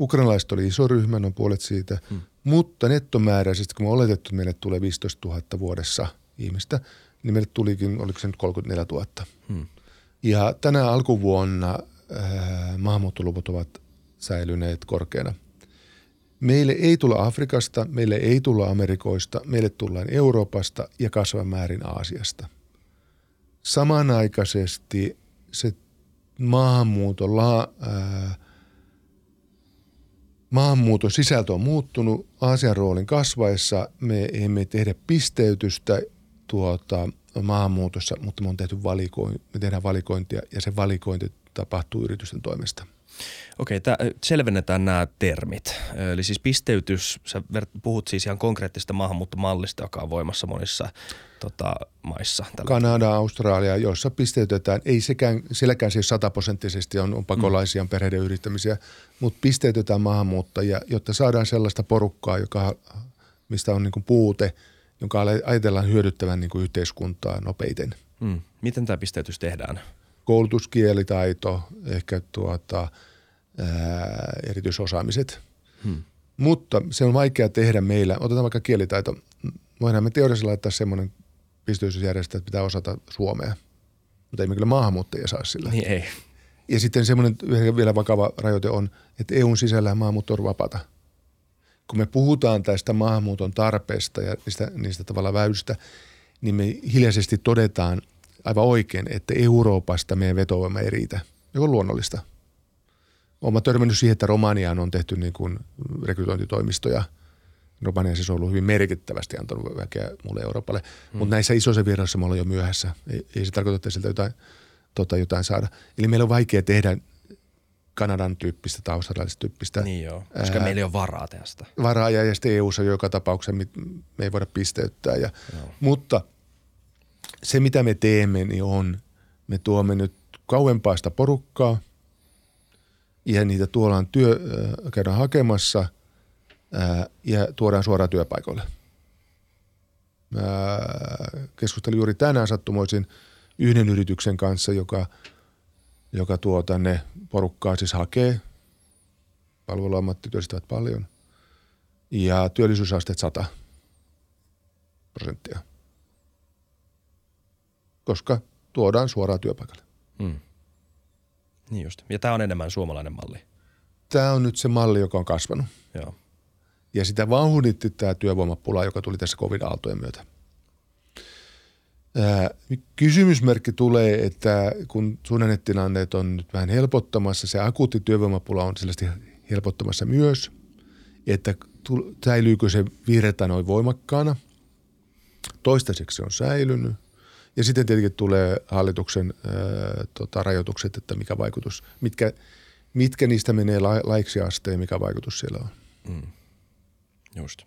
Ukrainalaiset oli iso ryhmä, on puolet siitä, mutta nettomääräisesti, kun me oletettu, että meille tulee 15 000 vuodessa ihmistä, niin meille tulikin, oliko se nyt 34 000. Ja tänä alkuvuonna maahanmuuttoluvut ovat säilyneet korkeana. Meille ei tulla Afrikasta, meille ei tulla Amerikoista, meille tullaan Euroopasta ja kasvavan määrin Aasiasta. Samanaikaisesti se maahanmuuton sisältö on muuttunut. Aasian roolin kasvaessa me emme tehdä pisteytystä maahanmuutossa, mutta me tehdään valikointia ja se valikointi tapahtuu yritysten toimesta. Okei, selvennetään nämä termit. Eli siis pisteytys, sä puhut siis ihan konkreettisesta maahanmuuttomallista, joka on voimassa monissa maissa. Kanada, Australia, joissa pisteytetään, ei silläkään siis 100% on pakolaisia perheiden yrittämisiä, mutta pisteytetään maahanmuuttajia, jotta saadaan sellaista porukkaa, mistä on niin kuin puute, jonka ajatellaan hyödyttävän niin kuin yhteiskuntaa nopeiten. Miten tämä pisteytys tehdään? Koulutuskielitaito, ehkä erityisosaamiset. Mutta se on vaikea tehdä meillä. Otetaan vaikka kielitaito. Voidaan me teoriassa laittaa semmoinen pisteytysjärjestelmä, että pitää osata suomea. Mutta ei me kyllä maahanmuuttajia saa sillä. Niin ei. Ja sitten semmoinen vielä vakava rajoite on, että EUn sisällä maahanmuutto on vapaata. Kun me puhutaan tästä maahanmuuton tarpeesta ja niistä tavalla väystä, niin me hiljaisesti todetaan aivan oikein, että Euroopasta meidän vetovoima ei riitä. Se on luonnollista. Olen törmännyt siihen, että Romaniaan on tehty niin kuin rekrytointitoimistoja. Romania siis on ollut hyvin merkittävästi antanut väkeä muulle Euroopalle. Mutta näissä isoissa virrassa me ollaan jo myöhässä. Ei se tarkoita, että sieltä jotain saada. Eli meillä on vaikea tehdä Kanadan tyyppistä tai australialaisista tyyppistä. Niin joo, koska meillä ei ole varaa tästä. Varaa ja sitten EU:ssa joka tapauksessa me ei voida pisteyttää. Mutta se mitä me teemme niin on, me tuomme nyt kauempaa sitä porukkaa ja niitä tuollaan käydään hakemassa ja tuodaan suoraan työpaikoille. Keskustelin juuri tänään sattumoisin yhden yrityksen kanssa, joka tuo tänne porukkaa, siis hakee. Palveluammatti työllistävät paljon. Ja työllisyysasteet 100%. Koska tuodaan suoraan työpaikalle. Niin just. Ja tämä on enemmän suomalainen malli. Tämä on nyt se malli, joka on kasvanut. Joo. Ja sitä vauhditti tämä työvoimapula, joka tuli tässä covid-aaltojen myötä. Kysymysmerkki tulee, että kun suhdannetilanteet on nyt vähän helpottamassa, se akuutti työvoimapula on selvästi helpottamassa myös, että säilyykö se virta noin voimakkaana. Toistaiseksi se on säilynyt. Ja sitten tietenkin tulee hallituksen rajoitukset, että mikä vaikutus, mitkä niistä menee laiksi asteen ja mikä vaikutus siellä on. Just.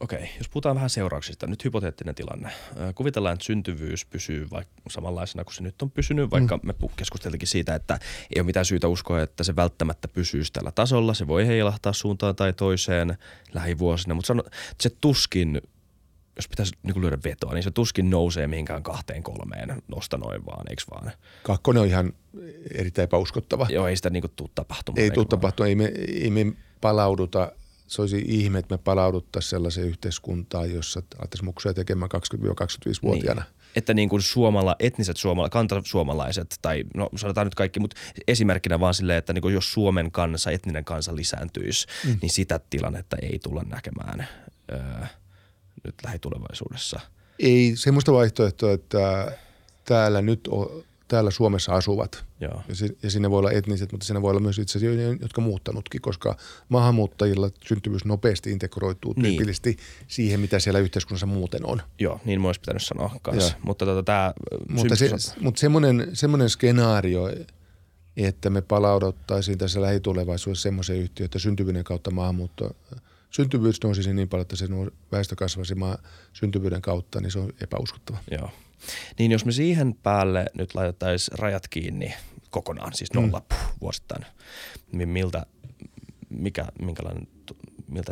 Okei, jos puhutaan vähän seurauksista. Nyt hypoteettinen tilanne. Kuvitellaan, että syntyvyys pysyy samanlaisena kuin se nyt on pysynyt, vaikka me keskusteltikin siitä, että ei ole mitään syytä uskoa, että se välttämättä pysyisi tällä tasolla. Se voi heilahtaa suuntaan tai toiseen lähivuosina, mutta se tuskin, jos pitäisi lyödä vetoa, niin se tuskin nousee mihinkään 2-3 nosta noin vaan, eikö vaan? 2 on ihan erittäin epäuskottava. Joo, ei sitä tule tapahtumaan. Ei tule tapahtumaan, ei me palauduta. Se olisi ihme, että me palauduttaisiin sellaiseen yhteiskuntaan, jossa alettaisiin muksuja tekemään 20-25-vuotiaana. Niin. Että niin kuin etniset kantasuomalaiset tai no sanotaan nyt kaikki, mutta esimerkkinä vaan silleen, että niin kuin jos Suomen kansa, etninen kansa lisääntyisi, niin sitä tilannetta ei tulla näkemään nyt lähitulevaisuudessa. Ei semmoista vaihtoehtoa, että täällä Suomessa asuvat. Joo. Ja siinä voi olla etniset, mutta siinä voi olla myös itse asiassa, jotka muuttanutkin, koska maahanmuuttajilla syntyvyys nopeasti integroituu tyypillisesti siihen, mitä siellä yhteiskunnassa muuten on. Joo, niin mä olisi pitänyt sanoa kanssa. Mutta semmoinen skenaario, että me palauduttaisiin tässä lähitulevaisuudessa semmoiseen yhtiöön, että syntyvyyden kautta syntyvyys nousisi niin paljon, että se väestö kasvaisi syntyvyyden kautta, niin se on epäuskottava. Joo. Niin jos me siihen päälle nyt laitettaisiin rajat kiinni kokonaan, siis 0 vuosittain, niin miltä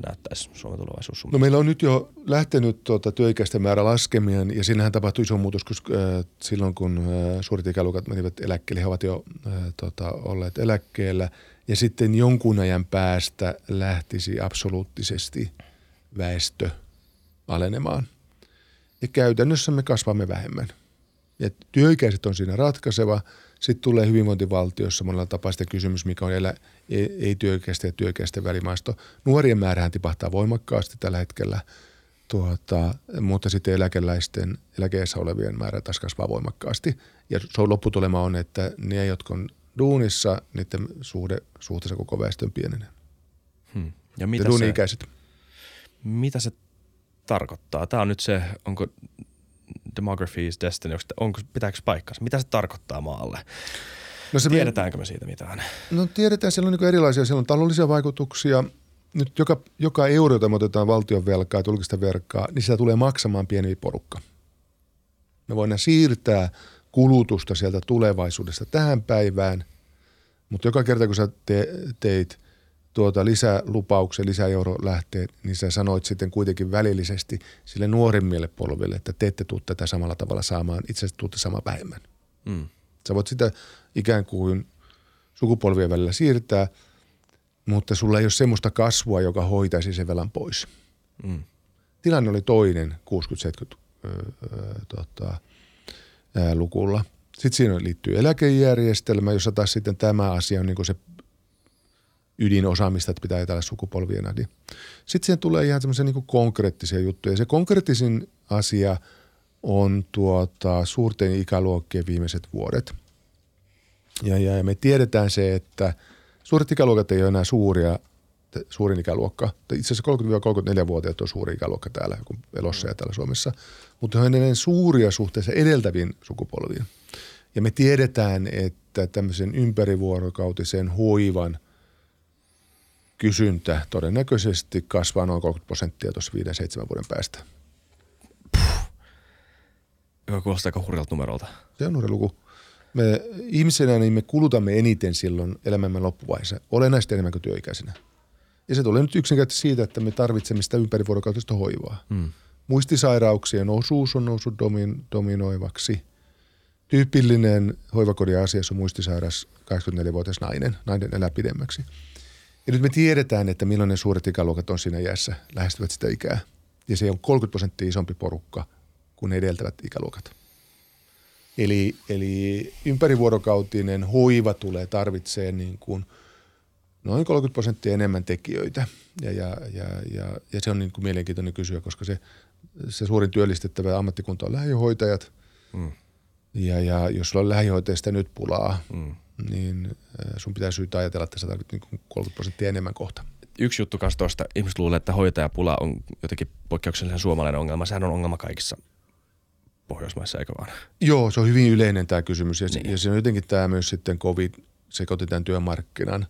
näyttäisi Suomen tulevaisuus? No meillä on nyt jo lähtenyt työikäisten määrä laskemien ja siinähän tapahtui iso muutos, koska silloin kun suuret ikäluokat menivät eläkkeelle, he ovat jo olleet eläkkeellä ja sitten jonkun ajan päästä lähtisi absoluuttisesti väestö alenemaan. Ja käytännössä me kasvamme vähemmän. Ja työikäiset on siinä ratkaiseva. Sitten tulee hyvinvointivaltiossa monella tapaa sitä kysymys, mikä on ei-työikäisten ja työikäisten välimaasto. Nuorien määrähän tipahtaa voimakkaasti tällä hetkellä, mutta sitten eläkeiässä olevien määrä taas kasvaa voimakkaasti. Ja lopputulema on, että ne, jotka on duunissa, niiden suhteessa koko väestön pienenee. Ja mitä se tarkoittaa? Tämä on nyt se, onko demography is destiny, pitääkö paikkansa? Mitä se tarkoittaa maalle? No tiedetäänkö me siitä mitään? No tiedetään, siellä on niin erilaisia, siellä on taloudellisia vaikutuksia. Nyt joka euro, jota me otetaan valtion velkaa, julkista velkaa, niin sitä tulee maksamaan pieni porukka. Me voidaan siirtää kulutusta sieltä tulevaisuudesta tähän päivään, mutta joka kerta kun sä teit lisälupauksen, lisäeurolähteen, niin sä sanoit sitten kuitenkin välillisesti sille nuorimmille polville, että te ette tule tätä samalla tavalla saamaan, itse asiassa tuutte sama vähemmän. Mm. Sä voit sitä ikään kuin sukupolvien välillä siirtää, mutta sulla ei ole semmoista kasvua, joka hoitaisi sen velan pois. Mm. Tilanne oli toinen 60-70-luvulla. Sitten siinä liittyy eläkejärjestelmä, jossa taas sitten tämä asia on niin kuin se ydinosaamista, että pitää etäällä sukupolvien adi. Sitten siihen tulee ihan semmoisia niin kuin konkreettisia juttuja. Se konkreettisin asia on suurten ikäluokkien viimeiset vuodet. Ja me tiedetään se, että suuret ikäluokat ei ole enää suurin ikäluokka. Itse asiassa 30-34-vuotiaat on suuri ikäluokka täällä elossa ja täällä Suomessa. Mutta he ovat edelleen suuria suhteessa edeltäviin sukupolviin. Ja me tiedetään, että tämmöisen ympärivuorokautisen hoivan kysyntä todennäköisesti kasvaa noin 30% tuossa 5-7 vuoden päästä. Joka kuulostaa aika hurjalta numerolta. Se on hurja luku. Me ihmisenä niin me kulutamme eniten silloin elämämme loppuvaiheessa, olennaisesti enemmän kuin työikäisenä. Ja se tulee nyt yksinkertaisesti siitä, että me tarvitsemme sitä ympärivuorokautista hoivaa. Mm. Muistisairauksien osuus on noussut dominoivaksi. Tyypillinen hoivakodin asiassa on muistisairas 84-vuotias nainen elää pidemmäksi. Ja nyt me tiedetään, että millainen suuret ikäluokat on siinä iässä, lähestyvät sitä ikää. Ja se on 30% isompi porukka kuin edeltävät ikäluokat. Eli ympärivuorokautinen hoiva tulee tarvitsee niin kuin noin 30% enemmän tekijöitä. Ja se on niin kuin mielenkiintoinen kysyä, koska se suurin työllistettävä ammattikunta on lähihoitajat. Mm. Ja jos sulla on lähihoitajista nyt pulaa, niin sun pitää syytä ajatella, että sä tarvitset niin 30% enemmän kohta. Yksi juttu kanssa tuosta. Ihmiset luulee, että hoitajapula on jotenkin poikkeuksellisen suomalainen ongelma. Sehän on ongelma kaikissa Pohjoismaissa, eikö vaan? Joo, se on hyvin yleinen tämä kysymys. Ja, niin. Ja se on jotenkin tämä myös sitten COVID, se kotitaan työmarkkinan.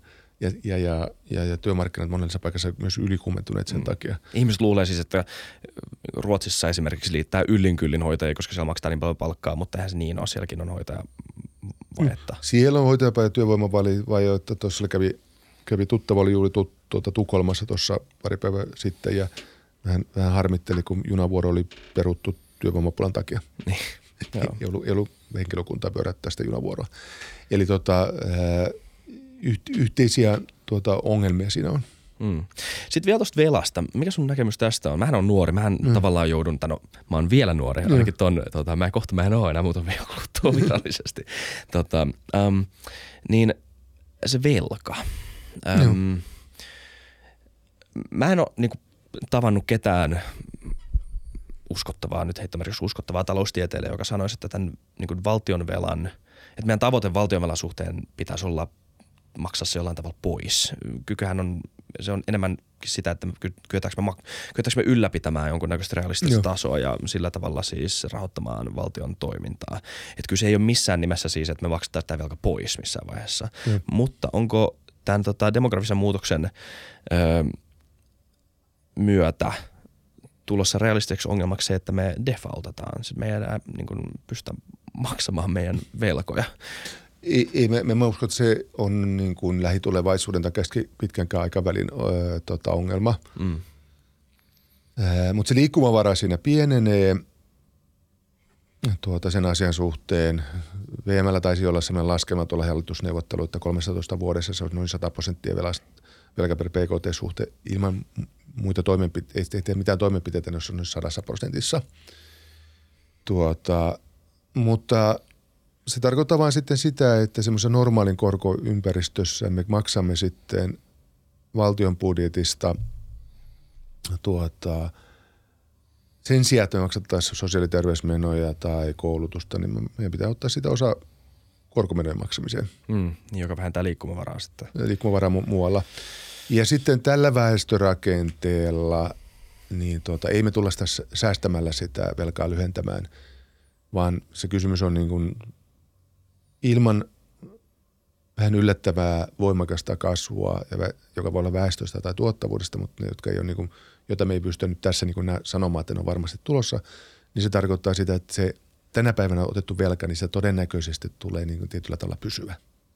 Ja työmarkkinat monessa paikassa myös ylikuumentuneet sen takia. Ihmiset luulee siis, että Ruotsissa esimerkiksi liittää yllin-kyllin hoitajia, koska siellä maksetaan niin paljon palkkaa, mutta eihän se niin ole. Sielläkin on hoitajavajetta. Siellä on hoitajapää ja työvoimavajetta. Tuossa kävi tuttava, oli juuri Tukholmassa tuossa pari päivää sitten ja vähän harmitteli, kun junavuoro oli peruttu työvoimapulan takia. Niin. ei ollut henkilökuntaa pyöräyttää sitä junavuoroa. Eli yhteisiä ongelmia siinä on. Mm. Sitten vielä tuosta velasta. Mikä sun näkemys tästä on? Mähän on nuori. Mähän tavallaan joudun, mä oon vielä nuori. Ainakin mä en ole enää muutamia kuluttua virallisesti. Niin se velka. Mä en ole tavannut ketään uskottavaa, nyt heittämärissä uskottavaa taloustieteilijä, joka sanoisi, että tämän valtionvelan, että meidän tavoite valtionvelan suhteen pitäisi olla maksaa se jollain tavalla pois. Kykyhän on, se on enemmän sitä, että kyetäänkö me ylläpitämään jonkunnäköistä realistista tasoa ja sillä tavalla siis rahoittamaan valtion toimintaa. Että kyllä se ei ole missään nimessä siis, että me maksetaan tämä velka pois missään vaiheessa. Joo. Mutta onko tämän demografisen muutoksen myötä tulossa realistiseksi ongelmaksi se, että me defaultataan? Me ei enää pystytä maksamaan meidän velkoja. Ei, mä uskon, että se on niin kuin lähitulevaisuuden tai pitkänkään aikavälin ongelma. Mm. Mutta se liikkumavara siinä pienenee sen asian suhteen. VM:llä taisi olla sellainen laskelma tuolla hallitusneuvotteluilla, että 13 vuodessa se on noin 100% velka per PKT-suhte ilman muita toimenpiteitä, ei tee mitään toimenpiteitä, jos on noin 100%. Mutta se tarkoittaa vain sitten sitä, että semmoisessa normaalin korkoympäristössä me maksamme sitten valtion budjetista sen sijaan, että me maksattaisiin sosiaali- ja terveysmenoja tai koulutusta, niin meidän pitää ottaa sitä osa korkomenojen maksamiseen. Joka vähentää liikkumavaraa sitten. Liikkumavaraa muualla. Ja sitten tällä väestörakenteella, niin ei me tulla sitä säästämällä sitä velkaa lyhentämään, vaan se kysymys on niin kuin ilman vähän yllättävää voimakasta kasvua, joka voi olla väestöstä tai tuottavuudesta, mutta ne, jotka ei ole, niin kuin, jota me ei pysty nyt tässä niin kuin sanomaan, että ne on varmasti tulossa, niin se tarkoittaa sitä, että se tänä päivänä otettu velka, niin se todennäköisesti tulee niin kuin tietyllä tavalla pysyvä.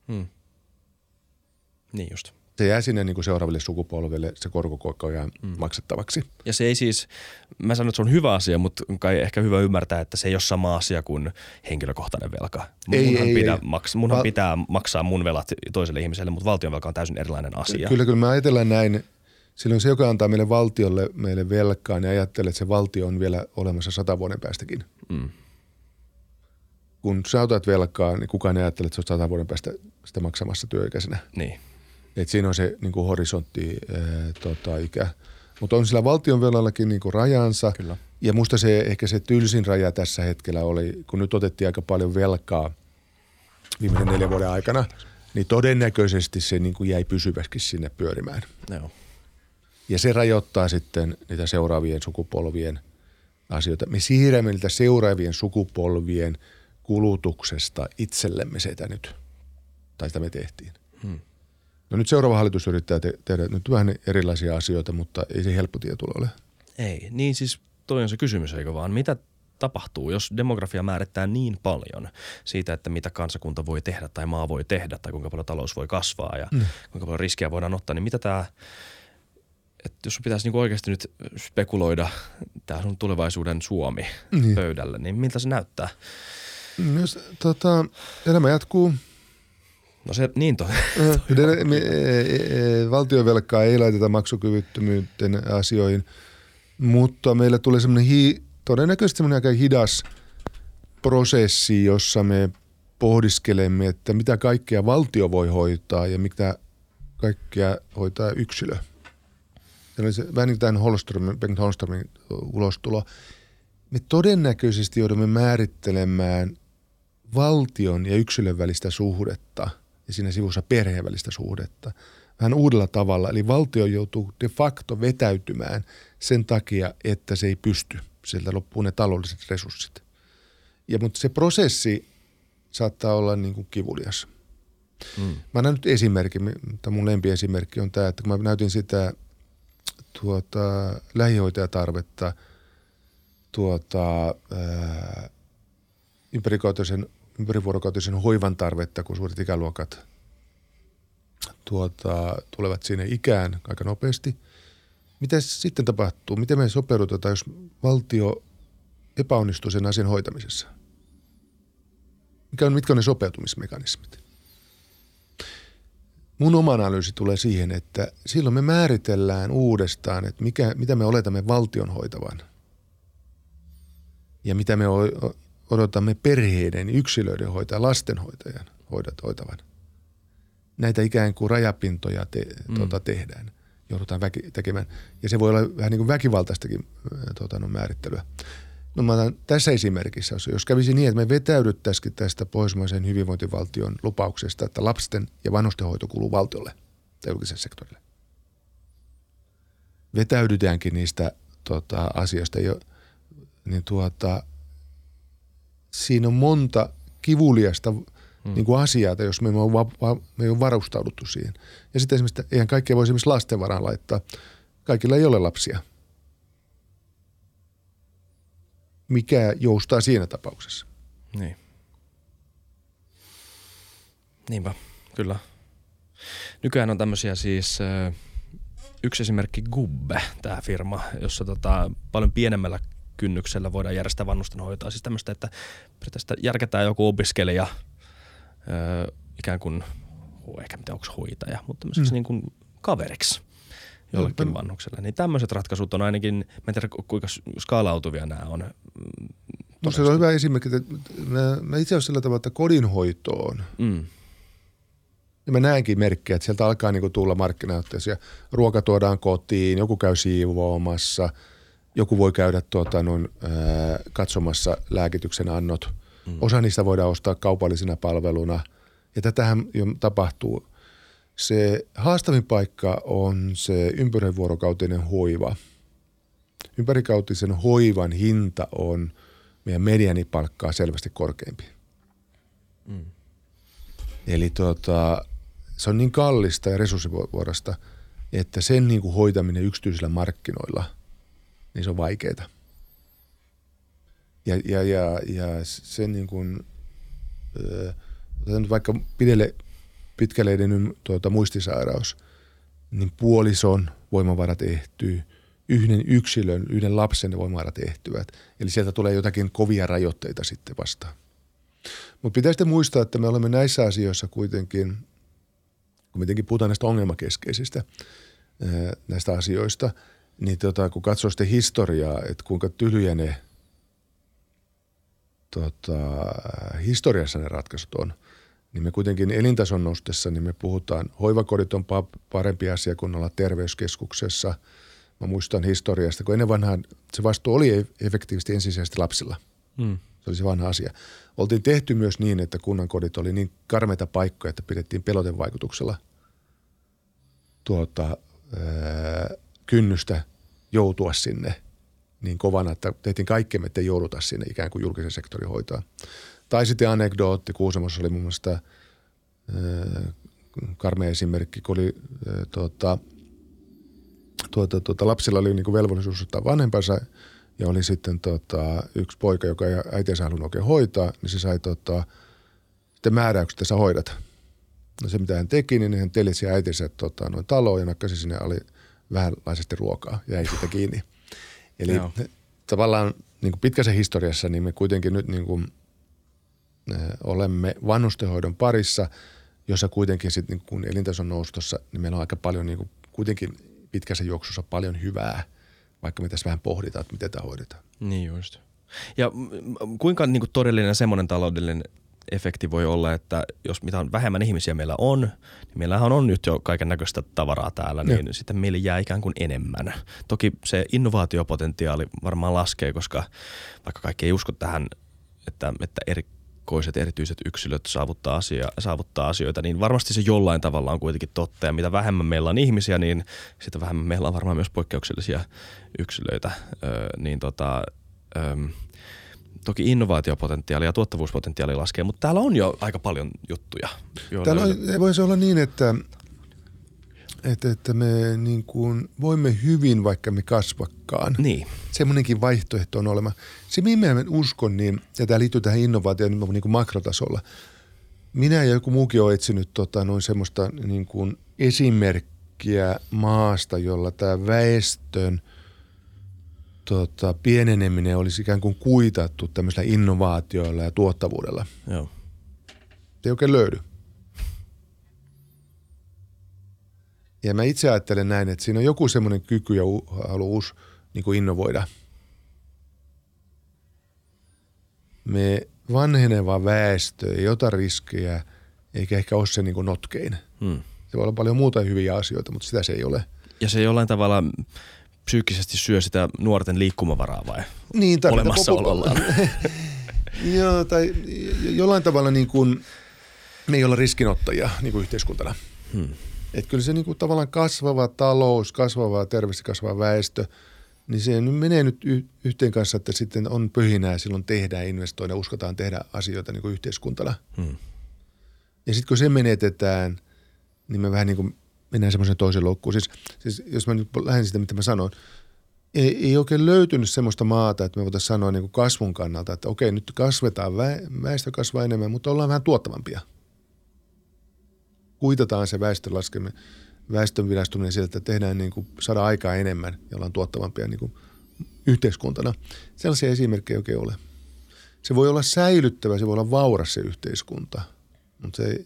Hmm. Niin just. Se jää sinne niin kuin seuraaville sukupolville se korkokoikka jää maksettavaksi. Ja se ei siis, mä sanon, että se on hyvä asia, mutta kai ehkä hyvä ymmärtää, että se ei ole sama asia kuin henkilökohtainen velka. Munhan pitää maksaa mun velat toiselle ihmiselle, mutta valtionvelka on täysin erilainen asia. Kyllä mä ajatellaan näin. Silloin se, joka antaa meille valtiolle meille velkaa, niin ajattelee, että se valtio on vielä olemassa 100 vuoden päästäkin. Mm. Kun sä otat velkaa, niin kukaan ei ajattele, että se on 100 vuoden päästä sitä maksamassa työikäisenä. Niin. Et siinä on se niin kuin horisontti ikä. Mutta on sillä valtionvelallakin niin kuin rajansa. Kyllä. Ja musta se ehkä se tylsin raja tässä hetkellä oli, kun nyt otettiin aika paljon velkaa viimeisen 4 vuoden aikana, niin todennäköisesti se niin kuin jäi pysyvästi sinne pyörimään. No. Ja se rajoittaa sitten niitä seuraavien sukupolvien asioita. Me siirrämme niitä seuraavien sukupolvien kulutuksesta itsellemme sitä nyt. Tai sitä me tehtiin. Hmm. No nyt seuraava hallitus yrittää tehdä nyt vähän erilaisia asioita, mutta ei se helppo tie tule ole. Ei, niin siis toi on se kysymys, eikö vaan? Mitä tapahtuu, jos demografia määrittää niin paljon siitä, että mitä kansakunta voi tehdä tai maa voi tehdä tai kuinka paljon talous voi kasvaa ja kuinka paljon riskejä voidaan ottaa, niin mitä tämä, että jos pitäisi niinku oikeasti nyt spekuloida tämä sun tulevaisuuden Suomi pöydällä, niin miltä se näyttää? Jos elämä jatkuu. No se niin toki. Valtionvelkaa ei laiteta maksukyvyttömyyden asioihin, mutta meillä tulee semmoinen todennäköisesti semmoinen aika hidas prosessi, jossa me pohdiskelemme, että mitä kaikkea valtio voi hoitaa ja mitä kaikkea hoitaa yksilö. Se, vähän niin kuin tämän Bengt Holströmin ulostulo. Me todennäköisesti joudumme määrittelemään valtion ja yksilön välistä suhdetta – ja siinä sivussa perheen välistä suhdetta vähän uudella tavalla. Eli valtio joutuu de facto vetäytymään sen takia, että se ei pysty. Sieltä loppuu ne taloudelliset resurssit. Mutta se prosessi saattaa olla niin kuin kivulias. Mä annan nyt esimerkin, mutta mun lempiesimerkki on tämä, että kun mä näytin sitä lähihoitajatarvetta ympärivuorokautisen hoivan tarvetta, kun suuret ikäluokat tulevat sinne ikään aika nopeasti. Mitä sitten tapahtuu? Miten me sopeudutaan, jos valtio epäonnistuu sen asian hoitamisessa? Mitkä on ne sopeutumismekanismit? Mun oma analyysi tulee siihen, että silloin me määritellään uudestaan, että mitä me oletamme valtion hoitavan ja mitä me odotamme perheiden, yksilöiden hoitaa, lastenhoitajan hoitavan. Näitä ikään kuin rajapintoja tehdään, joudutaan tekemään. Ja se voi olla vähän niin kuin väkivaltaistakin määrittelyä. No mä otan tässä esimerkissä, jos kävisi niin, että me vetäydyttäisikin tästä pohjoismaisen hyvinvointivaltion lupauksesta, että lapsen ja vanhustenhoito kuuluu valtiolle tai julkiselle sektorille. Vetäydytäänkin niistä asioista jo, niin siinä on monta kivuliasta niin kuin asiaa, jos me ei ole varustauduttu siihen. Ja sitten esimerkiksi, eihän kaikkea voi esimerkiksi lasten varaan laittaa. Kaikilla ei ole lapsia. Mikä joustaa siinä tapauksessa? Niin. Niinpä, kyllä. Nykyään on tämmöisiä siis... Yksi esimerkki Gubbe, tämä firma, jossa paljon pienemmällä kynnyksellä voidaan järjestää vanhustenhoitoa. Siis tämmöistä, että järketään joku opiskelija, ikään kuin, ehkä mitä onko hoitaja, mutta tämmöiseksi niin kuin kaveriksi jollekin vanhukselle. Niin tämmöiset ratkaisut on ainakin, mä en tiedä kuinka skaalautuvia nämä on. No se on hyvä esimerkki, että mä itse asiassa sillä tavalla, että kodinhoitoon. Ja mä näenkin merkkejä, että sieltä alkaa niinku tulla markkinaotteisia. Ruoka tuodaan kotiin, joku käy siivoamassa. Joku voi käydä katsomassa lääkityksen annot. Osa niistä voidaan ostaa kaupallisena palveluna. Ja tätähän jo tapahtuu. Se haastavin paikka on se ympärivuorokautinen hoiva. Ympärikautisen hoivan hinta on meidän medianipalkkaa selvästi korkeampi. Eli se on niin kallista ja resurssivuodasta, että sen niin kuin hoitaminen yksityisillä markkinoilla, niin se on vaikeaa. Ja sen niin kuin, vaikka pitkälle edennyt muistisairaus, niin puolison voimavarat ehtyy, yhden lapsen voimavarat ehtyvät. Eli sieltä tulee jotakin kovia rajoitteita sitten vastaan. Mutta pitää sitten muistaa, että me olemme näissä asioissa kuitenkin, kun mitenkin puhutaan näistä ongelmakeskeisistä näistä asioista, niin kun katsoo sitten historiaa, että kuinka tylyjä ne historiassa ne ratkaisut on, niin me kuitenkin elintason nostessa, niin me puhutaan, hoivakodit on parempi asia kuin olla terveyskeskuksessa. Mä muistan historiasta, kun ennen vanhaa se vastuu oli efektiivisesti ensisijaisesti lapsilla. Mm. Se oli se vanha asia. Oltiin tehty myös niin, että kunnankodit oli niin karmeita paikkoja, että pidettiin pelotevaikutuksella kynnystä joutua sinne niin kovana, että tehtiin kaikkemme, ettei jouduta sinne ikään kuin julkisen sektorin hoitaa. Tai sitten anekdootti, Kuusamossa oli mun mielestä karmea esimerkki, kun oli lapsilla oli niin kuin velvollisuus ottaa vanhempansa ja oli sitten yksi poika, joka ei äitinsä halunnut oikein hoitaa, niin se sai sitten määräykset, että sä hoidat. No se, mitä hän teki, niin hän telitsi äitinsä noin taloon ja nakkasi sinne oli vähänlaisesti ruokaa ja jäi sitä kiinni. Eli tavallaan niin kuin pitkässä historiassa niin me kuitenkin nyt niin kuin, olemme vanhustenhoidon parissa, jossa kuitenkin sitten niin kun elintason noustossa, niin meillä on aika paljon niin kuin, kuitenkin pitkässä juoksussa paljon hyvää, vaikka me tässä vähän pohditaan, että miten tämä hoidetaan. Niin just. Ja kuinka niin kuin todellinen semmoinen taloudellinen efekti voi olla, että jos mitä vähemmän ihmisiä meillä on, niin meillähän on nyt jo kaiken näköistä tavaraa täällä, niin sitten meille jää ikään kuin enemmän. Toki se innovaatiopotentiaali varmaan laskee, koska vaikka kaikki ei usko tähän, että erityiset yksilöt saavuttaa asioita, niin varmasti se jollain tavalla on kuitenkin totta. Ja mitä vähemmän meillä on ihmisiä, niin sitä vähemmän meillä on varmaan myös poikkeuksellisia yksilöitä. Toki innovaatiopotentiaali ja tuottavuuspotentiaali laskee, mutta täällä on jo aika paljon juttuja. Täällä voisi olla niin, että me niin kuin voimme hyvin, vaikka me kasvakkaan. Niin. Semmoinenkin vaihtoehto on olemassa. Se, mihin mä en usko, niin, ja tämä liittyy tähän innovaatioon niin kuin makrotasolla. Minä ja joku muukin on etsinyt noin semmoista niin kuin esimerkkiä maasta, jolla tämä väestön pieneneminen olisi ikään kuin kuitattu tämmöisillä innovaatioilla ja tuottavuudella. Joo. Ei oikein löydy. Ja mä itse ajattelen näin, että siinä on joku semmoinen kyky ja haluus niin kuin innovoida. Me vanheneva väestö ei ota riskejä, eikä ehkä ole se niin kuin notkein. Hmm. Se voi olla paljon muuta hyviä asioita, mutta sitä se ei ole. Ja se jollain tavalla psyykkisesti syö sitä nuorten liikkumavaraa vai niin, olemassaolollaan? Joo, tai jollain tavalla niin kuin, me ei olla riskinottajia niin kuin yhteiskuntana. Hmm. Että kyllä se niin kuin tavallaan kasvava talous, kasvava terveys, kasvava väestö, niin se menee nyt yhteen kanssa, että sitten on pöhinää, silloin tehdään, investoidaan, uskotaan tehdä asioita niin kuin yhteiskuntana. Hmm. Ja sitten kun se menetetään, niin me vähän niin kuin mennään semmoisen toisen loukkuun. Siis jos mä nyt lähden sitä, mitä mä sanoin, ei oikein löytynyt semmoista maata, että me voitaisiin sanoa niin kuin kasvun kannalta, että okei, nyt kasvetaan, väestö kasvaa enemmän, mutta ollaan vähän tuottavampia. Kuitataan se väestön virastuminen sieltä, että tehdään niin kuin saada aikaa enemmän, jolla on tuottavampia niin kuin yhteiskuntana. Sellaisia esimerkkejä oikein ole. Se voi olla säilyttävä, se voi olla vauras se yhteiskunta, mutta se,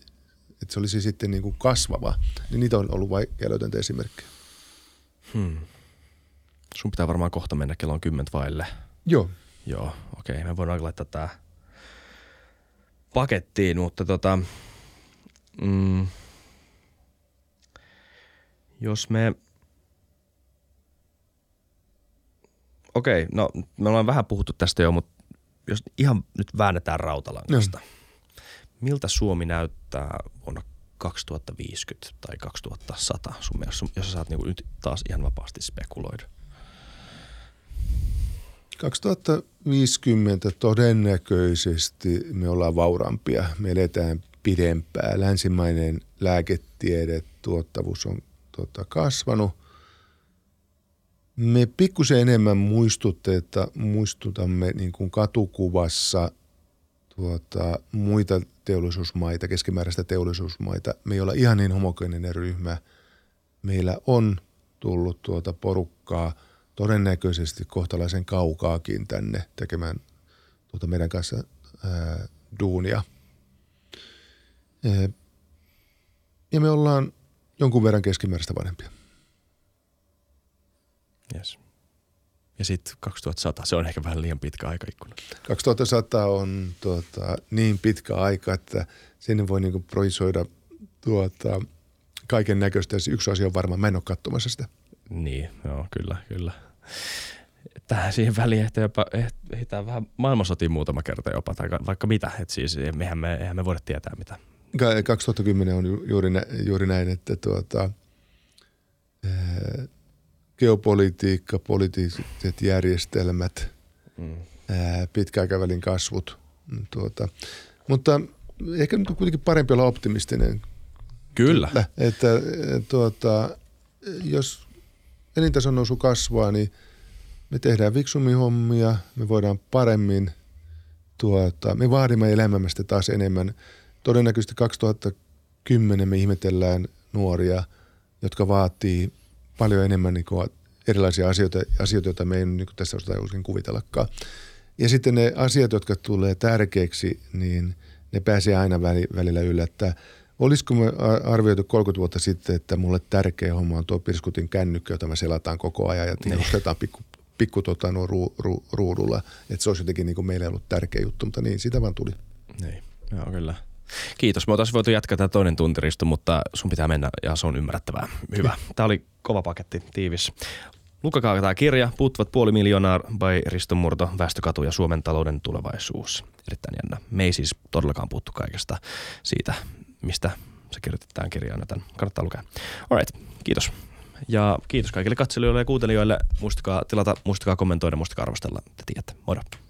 että se olisi sitten niin kuin kasvava. Niin niitä on ollut vaikea löytää esimerkkejä. Sun pitää varmaan kohta mennä, kello on 10 vaille. Joo, okei. Me voidaan laittaa tää pakettiin, mutta jos me me ollaan vähän puhuttu tästä jo, mutta jos ihan nyt väännetään rautalangasta. Miltä Suomi näyttää vuonna 2050 tai 2100 sun mielestä, jos sä saat niinku nyt taas ihan vapaasti spekuloida? 2050 todennäköisesti me ollaan vauraampia, me eletään pidempään. Länsimainen lääketiede, tuottavuus on kasvanut. Me pikkusen enemmän muistutamme niin kuin katukuvassa muita teollisuusmaita, keskimääräistä teollisuusmaita. Me ei olla ihan niin homogeeninen ryhmä. Meillä on tullut porukkaa todennäköisesti kohtalaisen kaukaakin tänne tekemään meidän kanssa duunia. Ja me ollaan jonkun verran keskimääräistä vanhempia. Yes. Ja sitten 2100, se on ehkä vähän liian pitkä aikaikkuna. 2100 on niin pitkä aika, että sinne voi niinku projisoida kaiken näköistä. Yksi asia on varma, mä en ole katsomassa sitä. Niin, joo, kyllä. Tähän siihen väliin ehditään vähän maailmansotiin muutama kerta jopa, tai vaikka mitä. Et siis eihän me voida tietää mitä. 2010 on juuri näin, että geopolitiikka, poliittiset järjestelmät, pitkäaikavälin kasvut. Mutta ehkä nyt on kuitenkin parempi olla optimistinen. Kyllä. Että jos elintason nousu kasvaa, niin me tehdään viksummin hommia, me voidaan paremmin, me vaadimme elämästä taas enemmän. Todennäköisesti 2010 me ihmetellään nuoria, jotka vaatii paljon enemmän niin kuin erilaisia asioita, joita me ei niin kuin tässä osata oikein kuvitellakaan. Ja sitten ne asiat, jotka tulee tärkeiksi, niin ne pääsee aina välillä yllättää. Olisiko me arvioitu 30 vuotta sitten, että mulle tärkeä homma on tuo pirskutin kännykkä, jota me selataan koko ajan ja tiedostetaan ruudulla. Että se olisi jotenkin niin kuin meille ollut tärkeä juttu, mutta niin, sitä vaan tuli. Niin, joo kyllä. Kiitos. Me oltaisiin voitu jatkaa tämä toinen tunti, Risto, mutta sun pitää mennä ja se on ymmärrettävää. Hyvä. Tämä oli kova paketti, tiivis. Lukakaa tämä kirja, Puuttuvat puoli miljoonaa by Risto Murto, Väestökatu ja Suomen talouden tulevaisuus. Erittäin jännä. Me ei siis todellakaan puuttu kaikesta siitä, mistä se kirjoitetaan kirjaan, joten kannattaa lukea. Alright, kiitos. Ja kiitos kaikille katselijoille ja kuuntelijoille. Muistakaa tilata, muistakaa kommentoida, muistakaa arvostella. Te tiedätte. Moido.